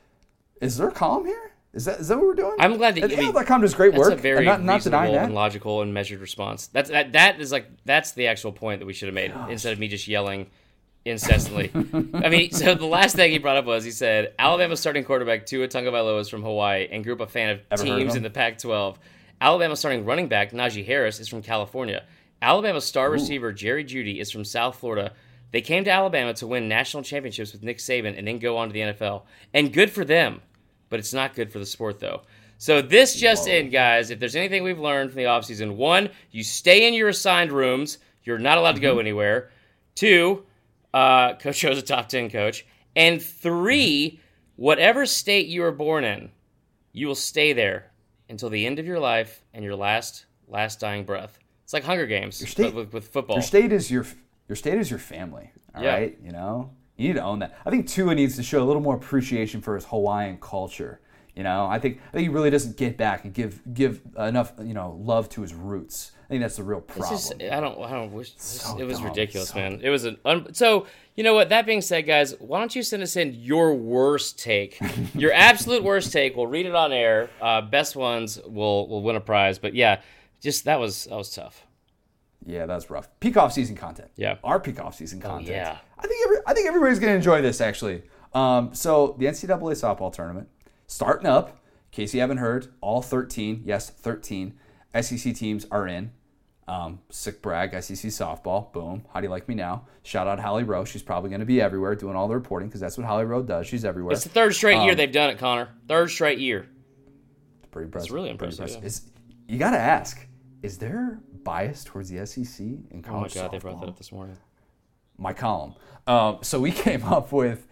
is there a column here? Is that what we're doing? I'm glad that AL.com does great work. That's a very not reasonable and logical and measured response. That's the actual point that we should have made instead of me just yelling incessantly. I mean, so the last thing he brought up was he said Alabama starting quarterback Tua Tagovailoa is from Hawaii and grew up a fan of teams in the Pac-12. Alabama starting running back Najee Harris is from California. Alabama star receiver Jerry Jeudy is from South Florida. They came to Alabama to win national championships with Nick Saban and then go on to the NFL. And good for them, but it's not good for the sport, though. So this just in, guys. If there's anything we've learned from the offseason, one, you stay in your assigned rooms. You're not allowed to go anywhere. Two, Coach O's a top 10 coach. And three, whatever state you were born in, you will stay there until the end of your life and your last dying breath. It's like Hunger Games, but with football. Your state is your family, all right? You need to own that. I think Tua needs to show a little more appreciation for his Hawaiian culture. I think he really doesn't get back and give enough love to his roots. I think that's the real problem. It's just, I don't wish it was dumb, ridiculous, so man. It was so you know what? That being said, guys, why don't you send us in your worst take, your absolute worst take? We'll read it on air. Best ones will win a prize. But yeah. That was tough. Yeah, that's rough. Peak off-season content. Yeah. Our peak off-season content. Oh, yeah. I think everybody's going to enjoy this, actually. So the NCAA softball tournament, starting up, in case you haven't heard, all 13, yes, 13 SEC teams are in. Sick brag, SEC softball, boom. How do you like me now? Shout out Holly Rowe. She's probably going to be everywhere doing all the reporting because that's what Holly Rowe does. She's everywhere. It's the third straight year they've done it, Connor. Third straight year. Pretty impressive. It's really impressive. Yeah. You got to ask, is there bias towards the SEC in college softball? Oh my God, they brought that up this morning. My column. So we came up with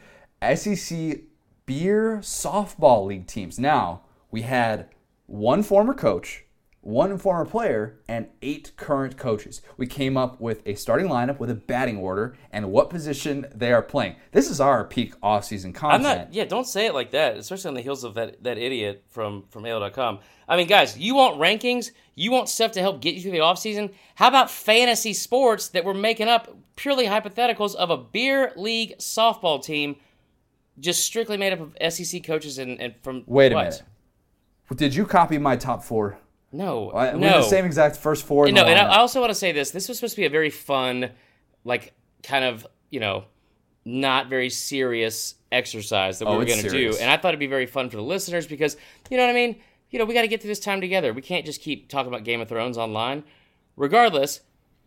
SEC beer softball league teams. Now, we had one former coach, one former player, and 8 current coaches. We came up with a starting lineup with a batting order and what position they are playing. This is our peak offseason content. Don't say it like that, especially on the heels of that idiot from AL.com. I mean, guys, you want rankings? You want stuff to help get you through the offseason? How about fantasy sports that we're making up purely hypotheticals of a beer league softball team just strictly made up of SEC coaches and from Wait a minute. Did you copy my top 4? No, we have the same exact first 4. No, and I also want to say this. This was supposed to be a very fun, like, kind of, you know, not very serious exercise that we were going to do. And I thought it'd be very fun for the listeners because, you know what I mean? You know, we got to get through this time together. We can't just keep talking about Game of Thrones online. Regardless,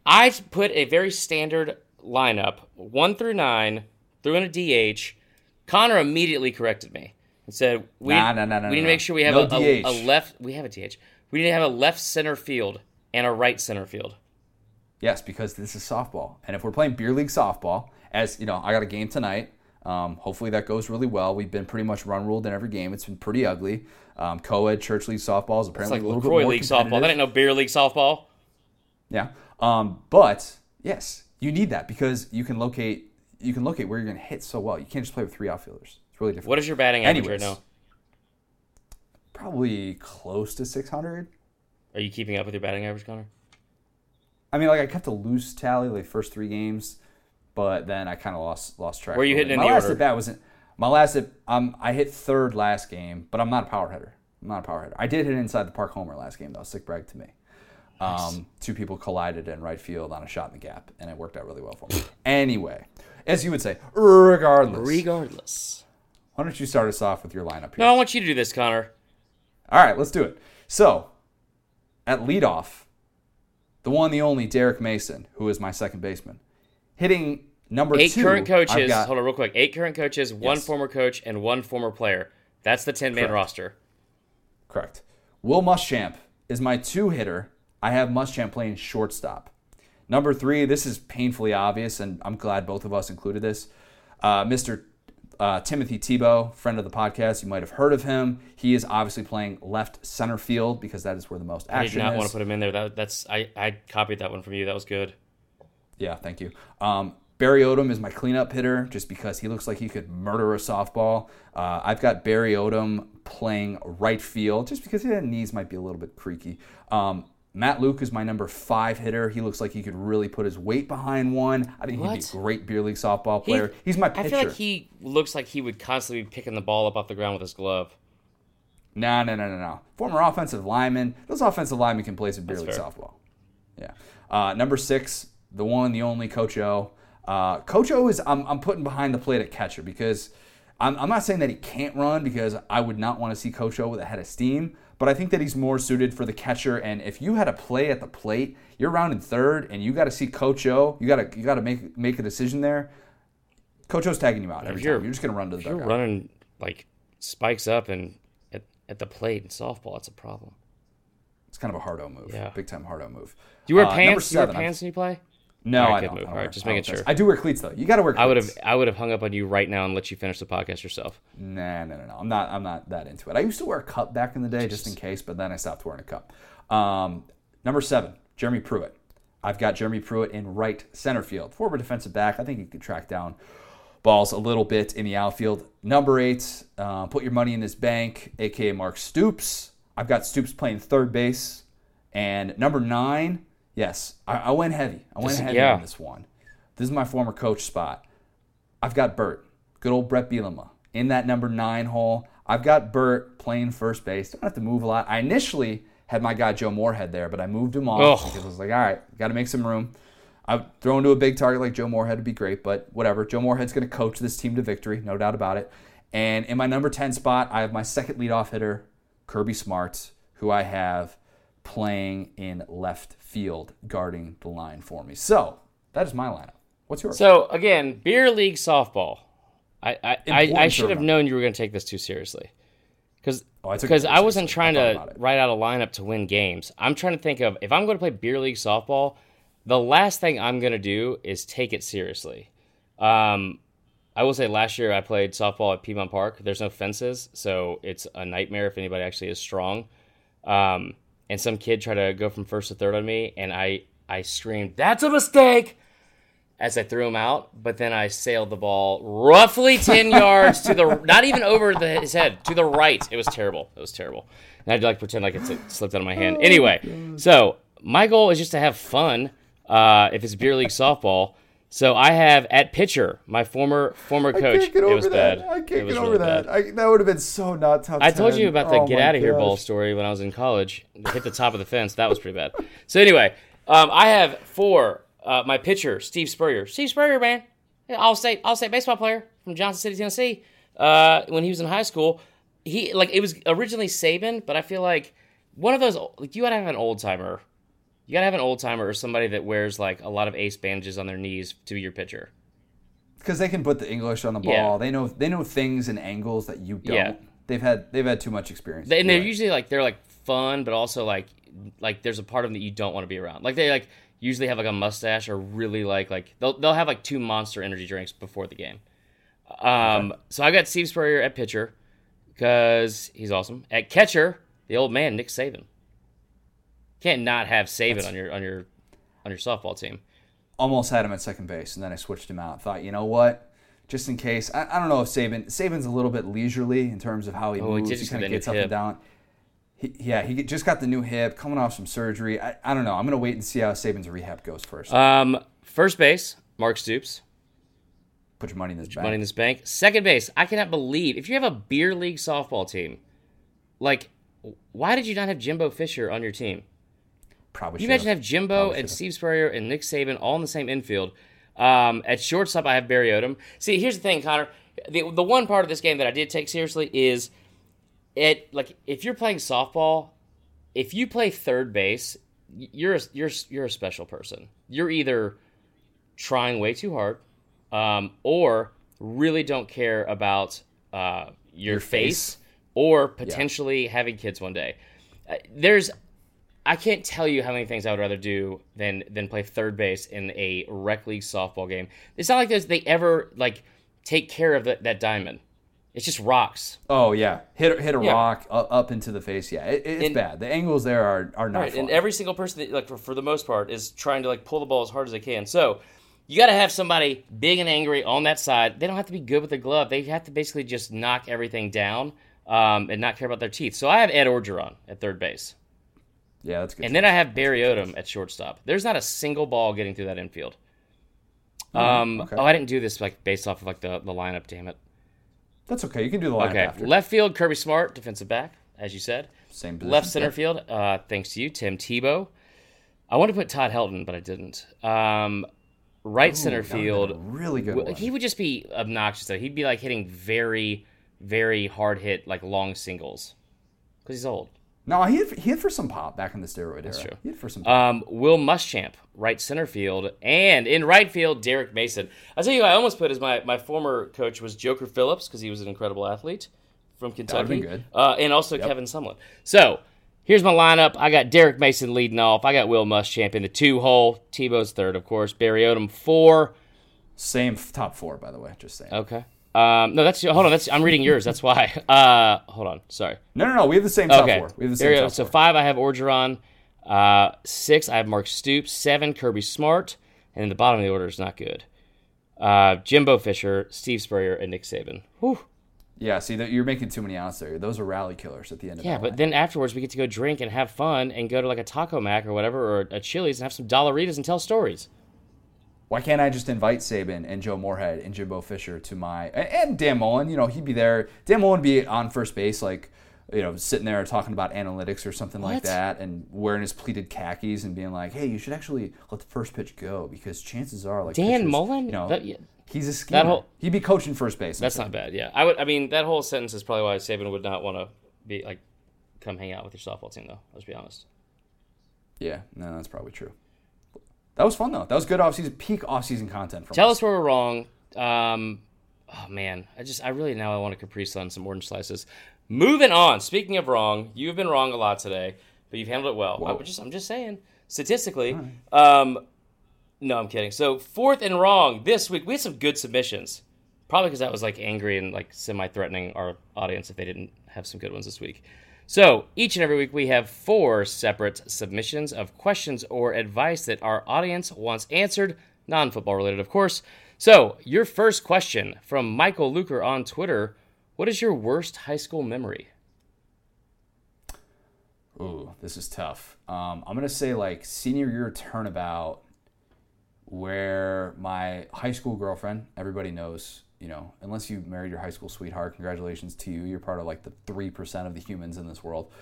I put a very standard lineup, 1 through 9, threw in a DH. Connor immediately corrected me and said, we need to make sure we have a left. We have a DH. We need to have a left center field and a right center field. Yes, because this is softball. And if we're playing beer league softball, as you know, I got a game tonight. Hopefully that goes really well. We've been pretty much run ruled in every game. It's been pretty ugly. Co-ed church league softball is apparently like a little bit more LaCroix league softball. That ain't no beer league softball. Yeah. But yes, you need that because you can locate where you're going to hit so well. You can't just play with 3 outfielders. It's really difficult. What is your batting average right now? Probably close to 600. Are you keeping up with your batting average, Connor? I mean, like, I kept a loose tally the first 3 games, but then I kind of lost track. Were you hitting in the order? I hit third last game, but I'm not a power hitter. I did hit an inside the park homer last game, though. Sick brag to me. Nice. 2 people collided in right field on a shot in the gap, and it worked out really well for me. Anyway, as you would say, regardless. Why don't you start us off with your lineup here? No, I want you to do this, Connor. All right, let's do it. So, at leadoff, the one, the only Derek Mason, who is my second baseman, hitting number 8 2. 8 current coaches. I've got, hold on, real quick. 8 current coaches, 1 former coach, and 1 former player. That's the 10-man roster. Correct. Will Muschamp is my 2 hitter. I have Muschamp playing shortstop. Number 3. This is painfully obvious, and I'm glad both of us included this. Mr. Timothy Tebow, friend of the podcast, you might have heard of him. He is obviously playing left center field because that is where the most action is. I did not want to put him in there. I copied that one from you. That was good. Yeah, thank you. Barry Odom is my cleanup hitter just because he looks like he could murder a softball. I've got Barry Odom playing right field just because his knees might be a little bit creaky. Matt Luke is my number 5 hitter. He looks like he could really put his weight behind one. I think he'd be a great beer league softball player. He's my pitcher. I feel like he looks like he would constantly be picking the ball up off the ground with his glove. No. Former offensive lineman. Those offensive linemen can play some beer league softball. Yeah. Number 6, the one, the only, Coach O. Coach O is I'm putting behind the plate at catcher because I'm not saying that he can't run because I would not want to see Coach O with a head of steam. But I think that he's more suited for the catcher. And if you had a play at the plate, you're rounding third, and you got to see Coach O. You got to make a decision there. Coach O's tagging you out every time. You're just going to run to the dugout. You're running like spikes up and at the plate in softball. It's a problem. It's kind of a hard-o move. Yeah. Big-time hard-o move. Do you wear pants? Do you wear pants when you play? No, I don't. All right, just making sure. I do wear cleats though. You got to wear cleats. I would have hung up on you right now and let you finish the podcast yourself. No. I'm not that into it. I used to wear a cup back in the day just in case, but then I stopped wearing a cup. Number 7, Jeremy Pruitt. I've got Jeremy Pruitt in right center field. Former defensive back. I think he could track down balls a little bit in the outfield. Number 8, put your money in this bank, aka Mark Stoops. I've got Stoops playing third base, and number 9. Yes, I went heavy. On this one. This is my former coach spot. I've got Bert, good old Brett Bielema, in that number 9 hole. I've got Bert playing first base. Don't have to move a lot. I initially Had my guy Joe Moorhead there, but I moved him off because I was like, all right, got to make some room. I've thrown to a big target like Joe Moorhead would be great, but whatever. Joe Moorhead's going to coach this team to victory, no doubt about it. And in my number 10 spot, I have my second leadoff hitter, Kirby Smart, who I have playing in left field, guarding the line for me. So that is my lineup. What's yours? So again, beer league softball. I should have known you were going to take this too seriously. Because I wasn't trying to write out a lineup to win games. I'm trying to think of, if I'm going to play beer league softball, the last thing I'm going to do is take it seriously. I will say last year I played softball at Piedmont Park. There's no fences, so it's a nightmare if anybody actually is strong. And some kid tried to go from first to third on me, and I screamed, "That's a mistake!" as I threw him out, but then I sailed the ball roughly 10 yards to the, not even over his head, to the right. It was terrible. And I had to pretend like it slipped out of my hand. Anyway, so my goal is just to have fun if it's beer league softball. So I have at pitcher, my former coach. I can't get over it was that. Bad. I can't get over really that. That would have been so not top 10. I told you about the get out of here ball story when I was in college. Hit the top of the fence. That was pretty bad. So anyway, I have four. My pitcher, Steve Spurrier. Steve Spurrier, man, All-State baseball player from Johnson City, Tennessee. When he was in high school, he it was originally Saban, but I feel like one of those you gotta have an old timer. You gotta have an old timer or somebody that wears a lot of ace bandages on their knees to be your pitcher. Because they can put the English on the ball. Yeah. They know things and angles that you don't. Yeah. They've had too much experience. And they're usually they're fun, but also like there's a part of them that you don't want to be around. They usually have a mustache or really they'll have two Monster energy drinks before the game. So I got Steve Spurrier at pitcher because he's awesome. At catcher, the old man Nick Saban. Can't not have Saban on your softball team. Almost had him at second base and then I switched him out. Thought, you know what? Just in case, I don't know if Saban's a little bit leisurely in terms of how he moves. He kind of gets up and down. He just got the new hip, coming off some surgery. I don't know. I'm going to wait and see how Saban's rehab goes first. First base, Mark Stoops. Put your money in this bank. Second base, I cannot believe. If you have a beer league softball team, why did you not have Jimbo Fisher on your team? Probably should. You imagine have Jimbo and Steve Spurrier and Nick Saban all in the same infield. At shortstop, I have Barry Odom. See, here's the thing, Connor. The one part of this game that I did take seriously is... if you're playing softball, if you play third base, you're a special person. You're either trying way too hard, or really don't care about your face, or potentially having kids one day. I can't tell you how many things I would rather do than play third base in a rec league softball game. It's not like they ever take care of that diamond. It's just rocks. Oh, yeah. Hit a rock up into the face. Yeah, it's bad. The angles there are not fun. And every single person, that, for the most part, is trying to pull the ball as hard as they can. So you got to have somebody big and angry on that side. They don't have to be good with the glove. They have to basically just knock everything down and not care about their teeth. So I have Ed Orgeron at third base. Yeah, that's good. And then I have Barry Odom at shortstop. There's not a single ball getting through that infield. Okay. Oh, I didn't do this based off of the lineup, damn it. That's okay. You can do the lineup after. Left field, Kirby Smart, defensive back, as you said. Same position. Left center field, thanks to you, Tim Tebow. I wanted to put Todd Helton, but I didn't. Right center field. Really good one. He would just be obnoxious, though. He'd be hitting very, very hard hit, long singles. Because he's old. No, he hit for some pop back in the steroid era. That's true. He hit for some pop. Will Muschamp, right center field. And in right field, Derek Mason. I'll tell you who I almost put as my former coach was Joker Phillips, because he was an incredible athlete from Kentucky. That would have been good. And also Kevin Sumlin. So here's my lineup. I got Derek Mason leading off. I got Will Muschamp in the two hole. Tebow's third, of course. Barry Odom, four. Same top four, by the way. Just saying. Okay. No, that's hold on. I'm reading yours. That's why. Hold on. Sorry. No. We have the same top four. We have the same top four. So 5, I have Orgeron. 6, I have Mark Stoops. 7, Kirby Smart. And then the bottom of the order is not good. Jimbo Fisher, Steve Spurrier, and Nick Saban. Whew. Yeah. See, you're making too many outs there. Those are rally killers at the end of the night. Yeah, but then afterwards we get to go drink and have fun and go to a Taco Mac or whatever or a Chili's and have some Dollaritas and tell stories. Why can't I just invite Saban and Joe Moorhead and Jimbo Fisher to my and Dan Mullen? He'd be there. Dan Mullen would be on first base, you know, sitting there talking about analytics or something like that, and wearing his pleated khakis and being like, "Hey, you should actually let the first pitch go because chances are, like Dan Mullen, you know, he's a schemer. He'd be coaching first base." That's not bad. Yeah, I would. I mean, that whole sentence is probably why Saban would not want to be like come hang out with your softball team, though. Let's be honest. Yeah, no, that's probably true. That was fun though. That was good offseason, peak offseason content. Tell us where we're wrong. Oh man, I want a Capri Sun, some orange slices. Moving on. Speaking of wrong, you've been wrong a lot today, but you've handled it well. I'm just saying, statistically. Right. No, I'm kidding. So fourth and wrong this week. We had some good submissions, probably because I was like angry and like semi-threatening our audience if they didn't have some good ones this week. So each and every week we have four separate submissions of questions or advice that our audience wants answered, non-football related, of course. So your first question from Michael Luker on Twitter. What is your worst high school memory? Ooh, this is tough. I'm going to say like senior year turnabout where my high school girlfriend, everybody knows, you know, unless you married your high school sweetheart, congratulations to you. You're part of like the 3% of the humans in this world.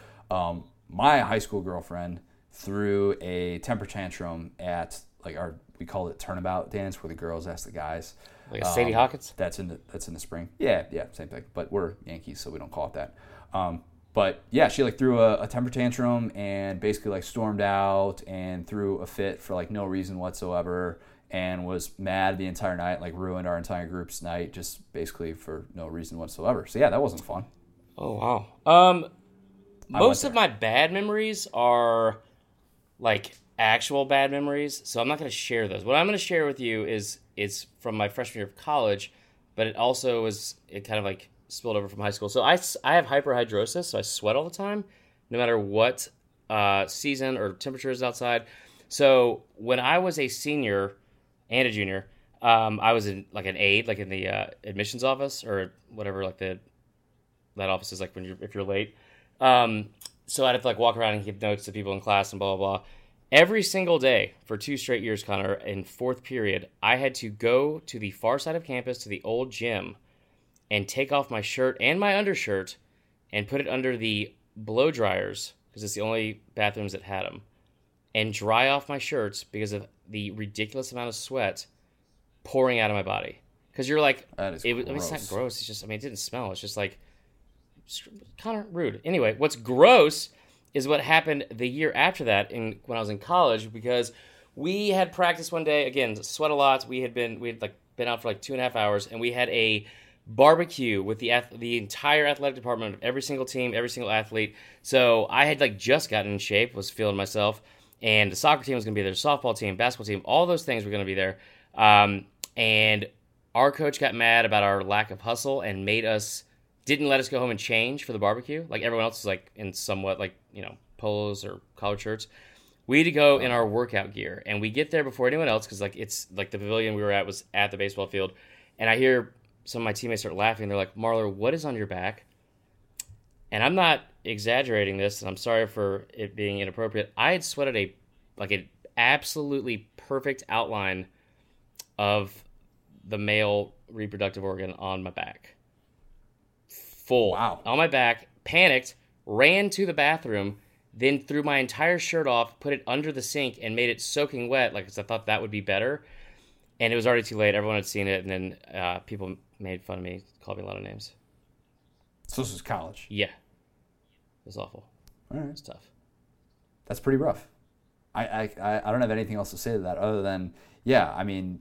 My high school girlfriend threw a temper tantrum at like we call it turnabout dance where the girls ask the guys. Like a Sadie Hawkins? That's in the spring. Yeah, same thing. But we're Yankees, so we don't call it that. But yeah, she like threw a temper tantrum and basically like stormed out and threw a fit for like no reason whatsoever and was mad the entire night, like ruined our entire group's night just basically for no reason whatsoever. So yeah, that wasn't fun. Oh wow. Most of my bad memories are like actual bad memories, so I'm not going to share those. What I'm going to share with you is it's from my freshman year of college, but it also was it kind of like spilled over from high school. So I have hyperhidrosis, so I sweat all the time, no matter what season or temperature is outside. So when I was a senior and a junior, I was in like an aide, like in the admissions office or whatever, like that office is like when if you're late. So I'd have to like walk around and give notes to people in class and blah blah blah. Every single day for 2 straight years, Connor, in fourth period, I had to go to the far side of campus to the old gym and take off my shirt and my undershirt and put it under the blow dryers because it's the only bathrooms that had them and dry off my shirts because of the ridiculous amount of sweat pouring out of my body. Because you're like, I mean, it's not gross. It's just, I mean, it didn't smell. It's just like, Connor, rude. Anyway, what's gross is what happened the year after that when I was in college because we had practice one day, again, sweat a lot. We had been out for like 2.5 hours, and we had a barbecue with the entire athletic department of every single team, every single athlete. So I had like just gotten in shape, was feeling myself, and the soccer team was going to be there, the softball team, basketball team, all those things were going to be there. And our coach got mad about our lack of hustle and didn't let us go home and change for the barbecue. Like everyone else was like in somewhat like, you know, polos or collared shirts. We had to go in our workout gear and we get there before anyone else. Cause like, it's like the pavilion we were at was at the baseball field. And I hear some of my teammates start laughing. They're like, "Marler, what is on your back?" And I'm not exaggerating this. And I'm sorry for it being inappropriate. I had sweated an absolutely perfect outline of the male reproductive organ on my back. Full. Wow. On my back, panicked, ran to the bathroom, then threw my entire shirt off, put it under the sink, and made it soaking wet, like, because I thought that would be better. And it was already too late. Everyone had seen it, and then people made fun of me, called me a lot of names. So this was college? Yeah. It was awful. All right. It was tough. That's pretty rough. I don't have anything else to say to that other than, yeah, I mean,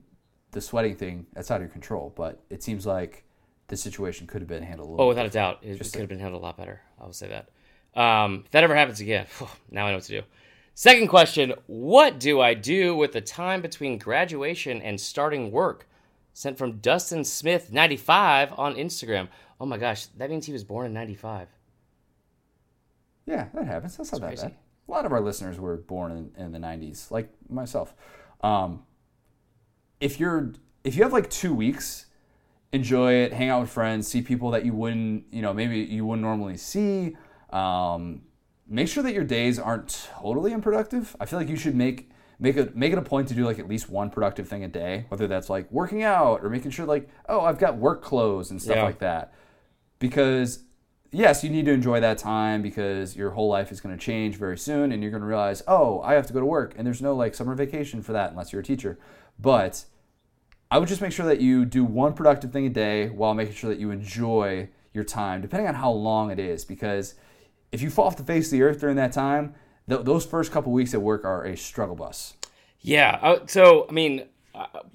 the sweating thing, that's out of your control, but it seems like the situation could have been handled a little without better. A doubt. It could have been handled a lot better. I will say that. If that ever happens again, now I know what to do. Second question, what do I do with the time between graduation and starting work? Sent from Dustin Smith, 95, on Instagram. Oh, my gosh. That means he was born in 95. Yeah, that happens. That's not that bad. A lot of our listeners were born in the 90s, like myself. If you have, like, 2 weeks... enjoy it, hang out with friends, see people that you wouldn't, you know, maybe you wouldn't normally see. Make sure that your days aren't totally unproductive. I feel like you should make it a point to do like at least one productive thing a day, whether that's like working out or making sure like, oh, I've got work clothes and stuff like that. Because yes, you need to enjoy that time because your whole life is going to change very soon, and you're going to realize, oh, I have to go to work, and there's no like summer vacation for that unless you're a teacher. But I would just make sure that you do one productive thing a day while making sure that you enjoy your time, depending on how long it is, because if you fall off the face of the earth during that time, those first couple weeks at work are a struggle bus. Yeah. So, I mean,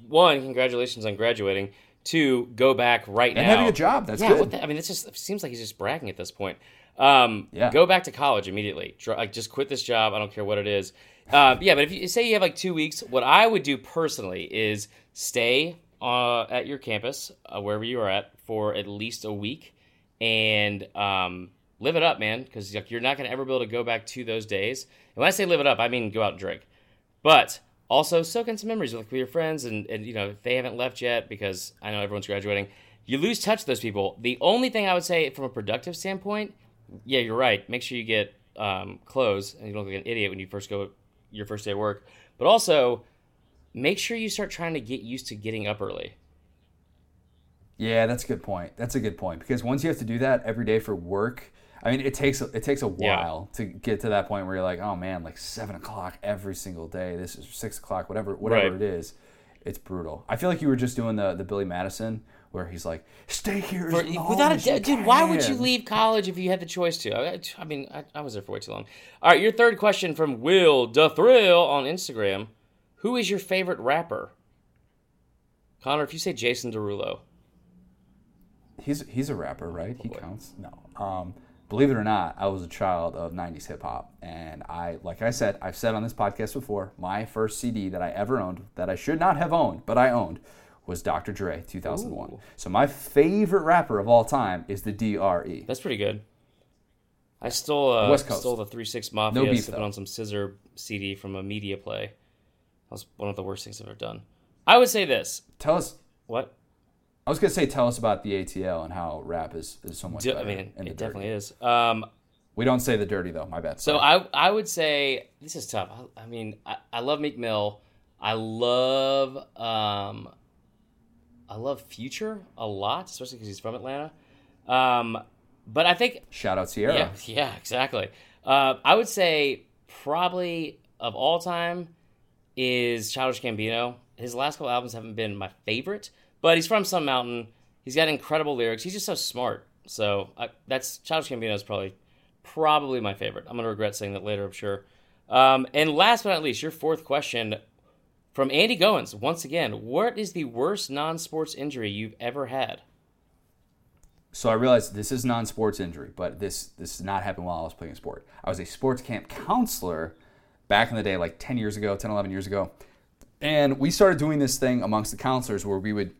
one, congratulations on graduating. Two, go back right now. And having a job. That's good. What the, I mean, it seems like he's just bragging at this point. Go back to college immediately. Like, just quit this job. I don't care what it is. But if you say you have like 2 weeks, what I would do personally is stay at your campus, wherever you are at, for at least a week and live it up, man, because like, you're not going to ever be able to go back to those days. And when I say live it up, I mean go out and drink. But also soak in some memories with your friends and you know, if they haven't left yet, because I know everyone's graduating, you lose touch with those people. The only thing I would say from a productive standpoint, yeah, you're right. Make sure you get clothes and you don't look like an idiot when you first go your first day of work. But also, make sure you start trying to get used to getting up early. Yeah, that's a good point. Because once you have to do that every day for work, I mean, it takes a while to get to that point where you're like, oh man, like 7 o'clock every single day. This is 6 o'clock, whatever right. It is. It's brutal. I feel like you were just doing the Billy Madison where he's like, stay here as long as you can. Dude, why would you leave college if you had the choice to? I mean, I was there for way too long. All right, your third question from Will Da Thrill on Instagram. Who is your favorite rapper? Connor, if you say Jason Derulo. He's a rapper, right? Oh, he counts? No. Believe it or not, I was a child of 90s hip-hop, and I've said on this podcast before, my first CD that I ever owned, that I should not have owned, but I owned, was Dr. Dre, 2001. Ooh. So my favorite rapper of all time is the DRE. That's pretty good. I stole the 3-6 Mafia, no beef, sipping on some Scissor CD from a media play. That was one of the worst things I've ever done. I would say this. Tell us. What? I was going to say, tell us about the ATL and how rap is so much better. I mean, it definitely is. We don't say the dirty, though. My bad. Sorry. So I would say, this is tough. I mean, I love Meek Mill. I love Future a lot, especially because he's from Atlanta. But I think... Shout out Sierra. Yeah, exactly. I would say probably of all time is Childish Gambino. His last couple albums haven't been my favorite, but he's from Sun Mountain. He's got incredible lyrics. He's just so smart. So Childish Gambino is probably my favorite. I'm going to regret saying that later, I'm sure. And last but not least, your fourth question from Andy Goins. Once again, what is the worst non-sports injury you've ever had? So I realized this is non-sports injury, but this did not happen while I was playing a sport. I was a sports camp counselor back in the day, like 10, 11 years ago. And we started doing this thing amongst the counselors where we would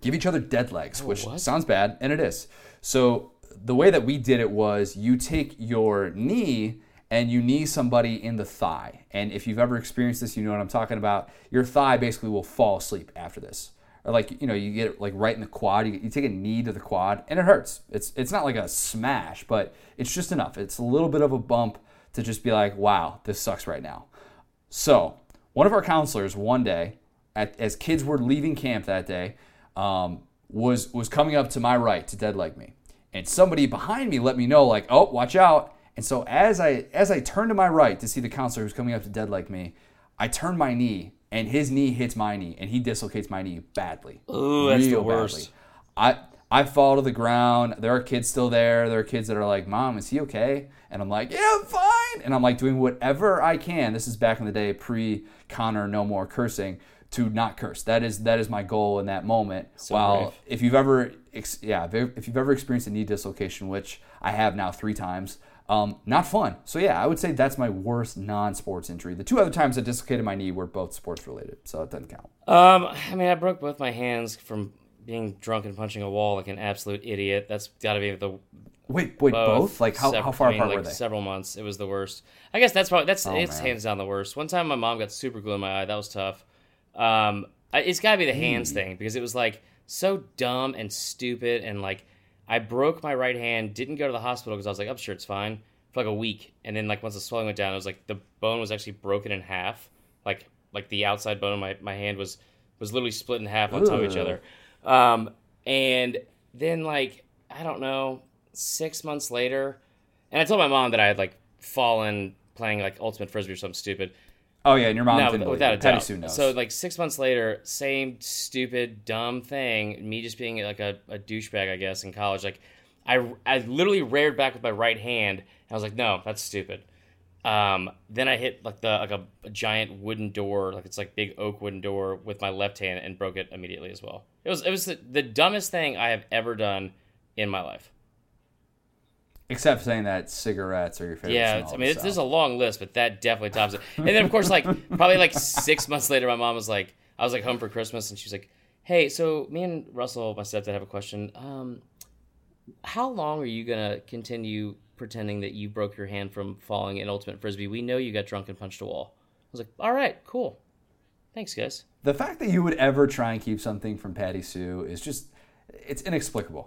give each other dead legs, which sounds bad, and it is. So the way that we did it was you take your knee and you knee somebody in the thigh. And if you've ever experienced this, you know what I'm talking about. Your thigh basically will fall asleep after this. Or like, you know, you get it like right in the quad. You take a knee to the quad and it hurts. It's not like a smash, but it's just enough. It's a little bit of a bump to just be like, wow, this sucks right now. So one of our counselors one day, as kids were leaving camp that day, was coming up to my right to dead leg me. And somebody behind me let me know, like, oh, watch out. And so as I turned to my right to see the counselor who's coming up to dead leg me, I turned my knee, and his knee hits my knee, and he dislocates my knee badly. Ooh, that's the worst. I fall to the ground. There are kids still there. There are kids that are like, Mom, is he okay? And I'm like, yeah, I'm fine. And I'm like doing whatever I can. This is back in the day, pre-Connor, no more cursing, to not curse. That is my goal in that moment. So if you've ever experienced a knee dislocation, which I have now 3 times, not fun. So yeah, I would say that's my worst non-sports injury. The 2 other times I dislocated my knee were both sports related, so it doesn't count. I mean, I broke both my hands from being drunk and punching a wall like an absolute idiot. That's got to be the... Wait, both? Like, how far apart were they? Several months. It was the worst. I guess it's hands down the worst. One time my mom got super glue in my eye. That was tough. It's got to be the hands thing, because it was, like, so dumb and stupid. And, like, I broke my right hand, didn't go to the hospital because I was like, I'm sure it's fine, for, like, a week. And then, like, once the swelling went down, it was like the bone was actually broken in half. Like the outside bone of my hand was literally split in half on top of each other. And then, like, I don't know. 6 months later, and I told my mom that I had like fallen playing like ultimate frisbee or something stupid. Oh yeah, and your mom didn't believe it. Patty Sue knows. So like 6 months later, same stupid dumb thing. Me just being like a douchebag, I guess, in college. Like I literally reared back with my right hand, and I was like, no, that's stupid. Then I hit like a giant wooden door, like it's like big oak wooden door with my left hand and broke it immediately as well. It was the dumbest thing I have ever done in my life. Except saying that cigarettes are your favorite. Yeah, I mean, there's a long list, but that definitely tops it. And then, of course, like probably like 6 months later, my mom was like, I was like home for Christmas, and she's like, "Hey, so me and Russell, my stepdad, have a question. How long are you gonna continue pretending that you broke your hand from falling in ultimate frisbee? We know you got drunk and punched a wall." I was like, "All right, cool, thanks, guys." The fact that you would ever try and keep something from Patty Sue is just—it's inexplicable.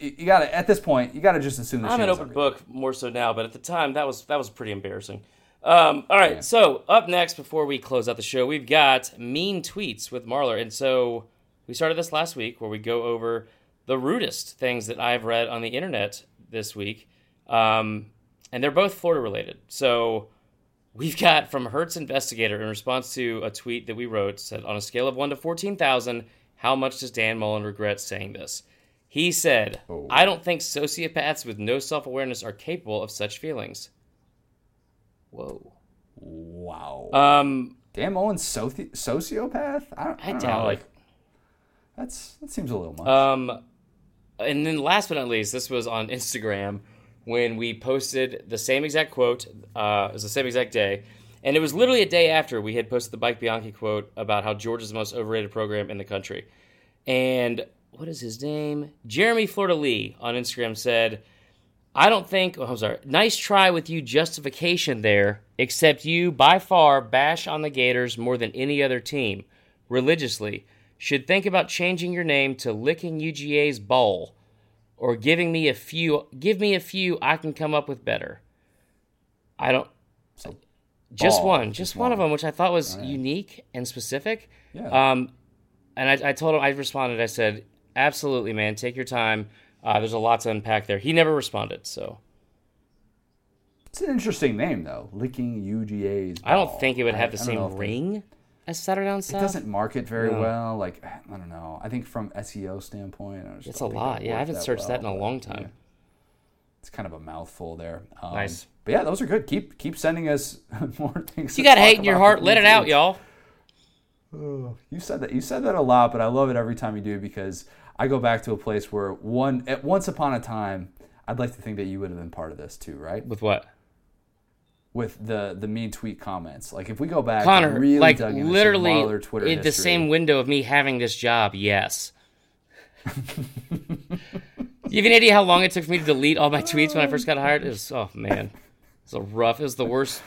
You gotta, at this point, you gotta just assume that I'm an open book more so now, but at the time that was pretty embarrassing. All right, yeah. So up next, before we close out the show, we've got Mean Tweets with Marlar. And so we started this last week where we go over the rudest things that I've read on the internet this week. And they're both Florida related. So we've got from Hertz Investigator in response to a tweet that we wrote, said, on a scale of 1 to 14,000, how much does Dan Mullen regret saying this? He said, I don't think sociopaths with no self-awareness are capable of such feelings. Whoa. Wow. Dan Mullen's sociopath? I don't know. Like, that seems a little much. And then last but not least, this was on Instagram when we posted the same exact quote. It was the same exact day. And it was literally a day after we had posted the Mike Bianchi quote about how Georgia's the most overrated program in the country. And... what is his name? Jeremy Florida Lee on Instagram said, nice try with you justification there, except you by far bash on the Gators more than any other team. Religiously, should think about changing your name to Licking UGA's Bowl or give me a few I can come up with better. I don't... Just one of them, which I thought was unique and specific. Yeah. And I told him, I responded, I said... absolutely, man. Take your time. There's a lot to unpack there. He never responded, so. It's an interesting name, though. Licking UGA's Ball. I don't think it would have the same ring as Saturday Down South. It doesn't market very well. Like, I don't know. I think from SEO standpoint, it's a lot. Yeah, I haven't searched that in a long time. Yeah. It's kind of a mouthful there. Nice. But yeah, those are good. Keep sending us more things. You got hate in your heart. Let it out, y'all. You said that a lot, but I love it every time you do, because I go back to a place where once upon a time, I'd like to think that you would have been part of this too, right? With what? With the mean tweet comments. Like if we go back, Connor, and really like dug into literally some Marlar Twitter in history, the same window of me having this job. Yes. You have any idea how long it took for me to delete all my tweets when I first got hired? It was, oh man, it's a rough. It was the worst.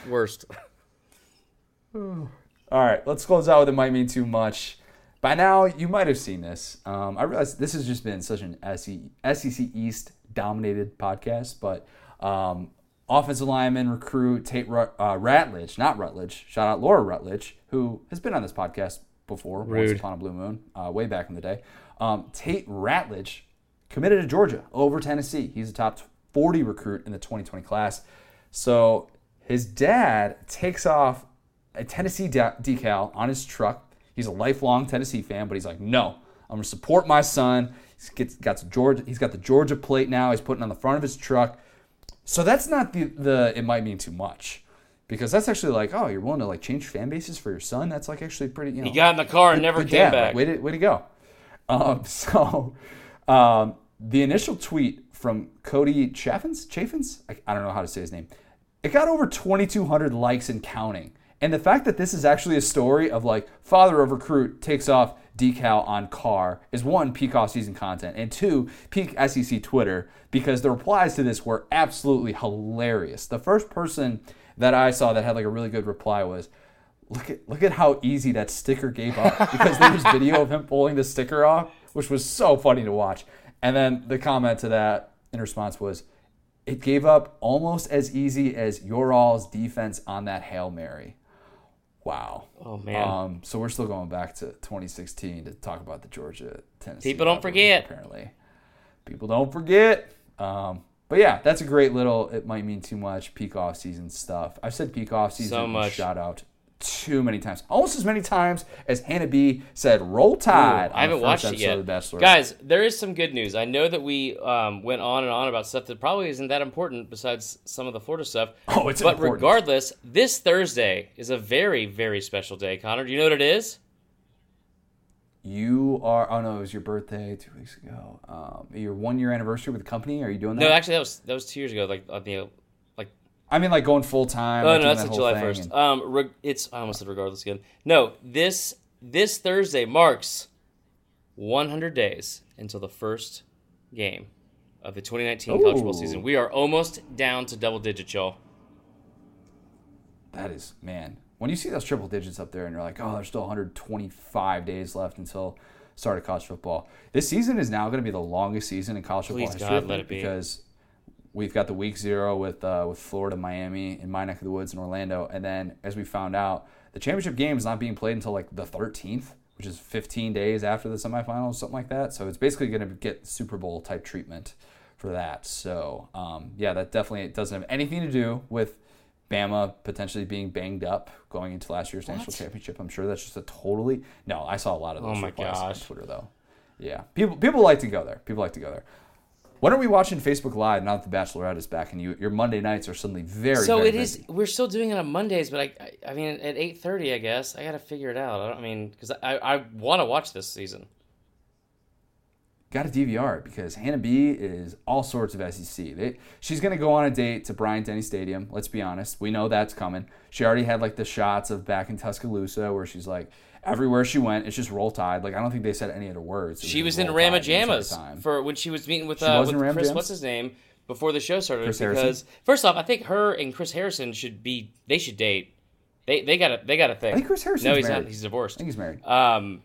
All right, let's close out with It Might Mean Too Much. By now, you might have seen this. I realize this has just been such an SEC East-dominated podcast, but offensive lineman recruit Tate Rutledge, shout out Laura Rutledge, who has been on this podcast before, once upon a blue moon, way back in the day. Tate Rutledge committed to Georgia over Tennessee. He's a top 40 recruit in the 2020 class. So his dad takes off a Tennessee decal on his truck. He's a lifelong Tennessee fan, but he's like, no, I'm going to support my son. He's got the Georgia plate now. He's putting on the front of his truck. So that's not the It Might Mean Too Much, because that's actually like, oh, you're willing to like change fan bases for your son? That's like actually pretty, you know. He got in the car and never came back. Like, way to go. So the initial tweet from Cody Chaffins? I don't know how to say his name. It got over 2,200 likes and counting. And the fact that this is actually a story of like father of recruit takes off decal on car is one, peak off-season content, and two, peak SEC Twitter, because the replies to this were absolutely hilarious. The first person that I saw that had like a really good reply was, look at how easy that sticker gave up, because there was video of him pulling the sticker off, which was so funny to watch. And then the comment to that in response was, it gave up almost as easy as your all's defense on that Hail Mary. Wow. Oh, man. So we're still going back to 2016 to talk about the Georgia-Tennessee. People don't forget. Apparently. People don't forget. But yeah, that's a great little It Might Mean Too Much peak offseason stuff. I've said peak offseason so much. Shout out too many times. Almost as many times as Hannah B said, Roll Tide. Ooh, I haven't watched it yet. Guys, there is some good news. I know that we went on and on about stuff that probably isn't that important besides some of the Florida stuff. Oh, it's important. But regardless, this Thursday is a very, very special day. Connor, do you know what it is? You are, oh no, it was your birthday 2 weeks ago. Your 1 year anniversary with the company. Are you doing that? No, actually, that was 2 years ago. I mean, going full time. Oh, no, that's like July 1st. I almost said regardless again. No, this Thursday marks 100 days until the first game of the 2019 college football season. We are almost down to double digits, y'all. That is, man. When you see those triple digits up there and you're like, oh, there's still 125 days left until the start of college football. This season is now going to be the longest season in college football history. Please, God, let it be. Because we've got the week zero with Florida, Miami, in my neck of the woods in Orlando. And then, as we found out, the championship game is not being played until like the 13th, which is 15 days after the semifinals, something like that. So it's basically going to get Super Bowl-type treatment for that. So, yeah, that definitely doesn't have anything to do with Bama potentially being banged up going into last year's national championship. I'm sure that's just a totally... No, I saw a lot of those on Twitter, though. Yeah. People like to go there. When are we watching Facebook Live now that The Bachelorette is back and your Monday nights are suddenly very, so very it busy. Is. We're still doing it on Mondays, but I mean, at 8:30, I guess. I got to figure it out. Because I want to watch this season. Got to DVR it because Hannah B is all sorts of SEC. She's going to go on a date to Bryant-Denny Stadium. Let's be honest. We know that's coming. She already had like the shots of back in Tuscaloosa where she's like, everywhere she went, it's just Roll Tide. Like, I don't think they said any other words. She was in Ramajamas for when she was meeting with Chris, what's his name, before the show started. Chris because Harrison. First off, I think her and Chris Harrison should date. They got a thing. I think Chris Harrison's married. No, he's not. He's divorced. I think he's married.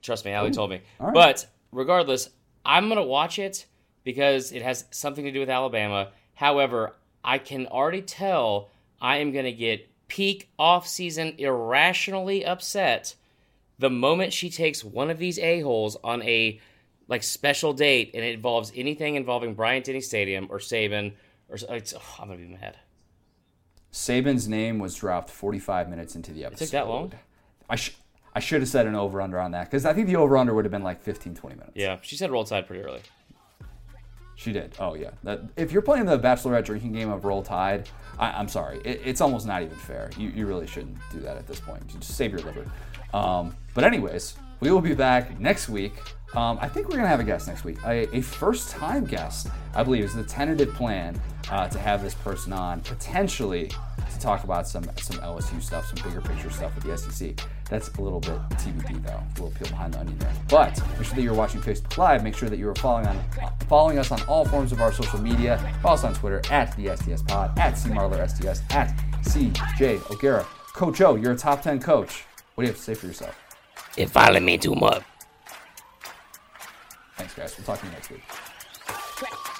Trust me, Allie told me. Right. But regardless, I'm going to watch it because it has something to do with Alabama. However, I can already tell I am going to get peak offseason irrationally upset the moment she takes one of these a-holes on a like special date and it involves anything involving Bryant-Denny Stadium or Saban. I'm going to be mad. Saban's name was dropped 45 minutes into the episode. It took that long? I should have said an over-under on that because I think the over-under would have been like 15, 20 minutes. Yeah, she said Roll Tide pretty early. She did. Oh, yeah. If you're playing the Bachelorette drinking game of Roll Tide, I'm sorry. It's almost not even fair. You really shouldn't do that at this point. Just save your liver. But anyways, we will be back next week. I think we're going to have a guest next week. A first-time guest, I believe, is the tentative plan to have this person on, potentially to talk about some LSU stuff, some bigger picture stuff with the SEC. That's a little bit TBD, though. A little peel behind the onion there. But make sure that you're watching Facebook Live. Make sure that you're following us on all forms of our social media. Follow us on Twitter at the SDS Pod, at CMarlerSTS, at CJ O'Gara. Coach O, you're a top 10 coach. What do you have to say for yourself? It finally means too much. Thanks, guys. We'll talk to you next week.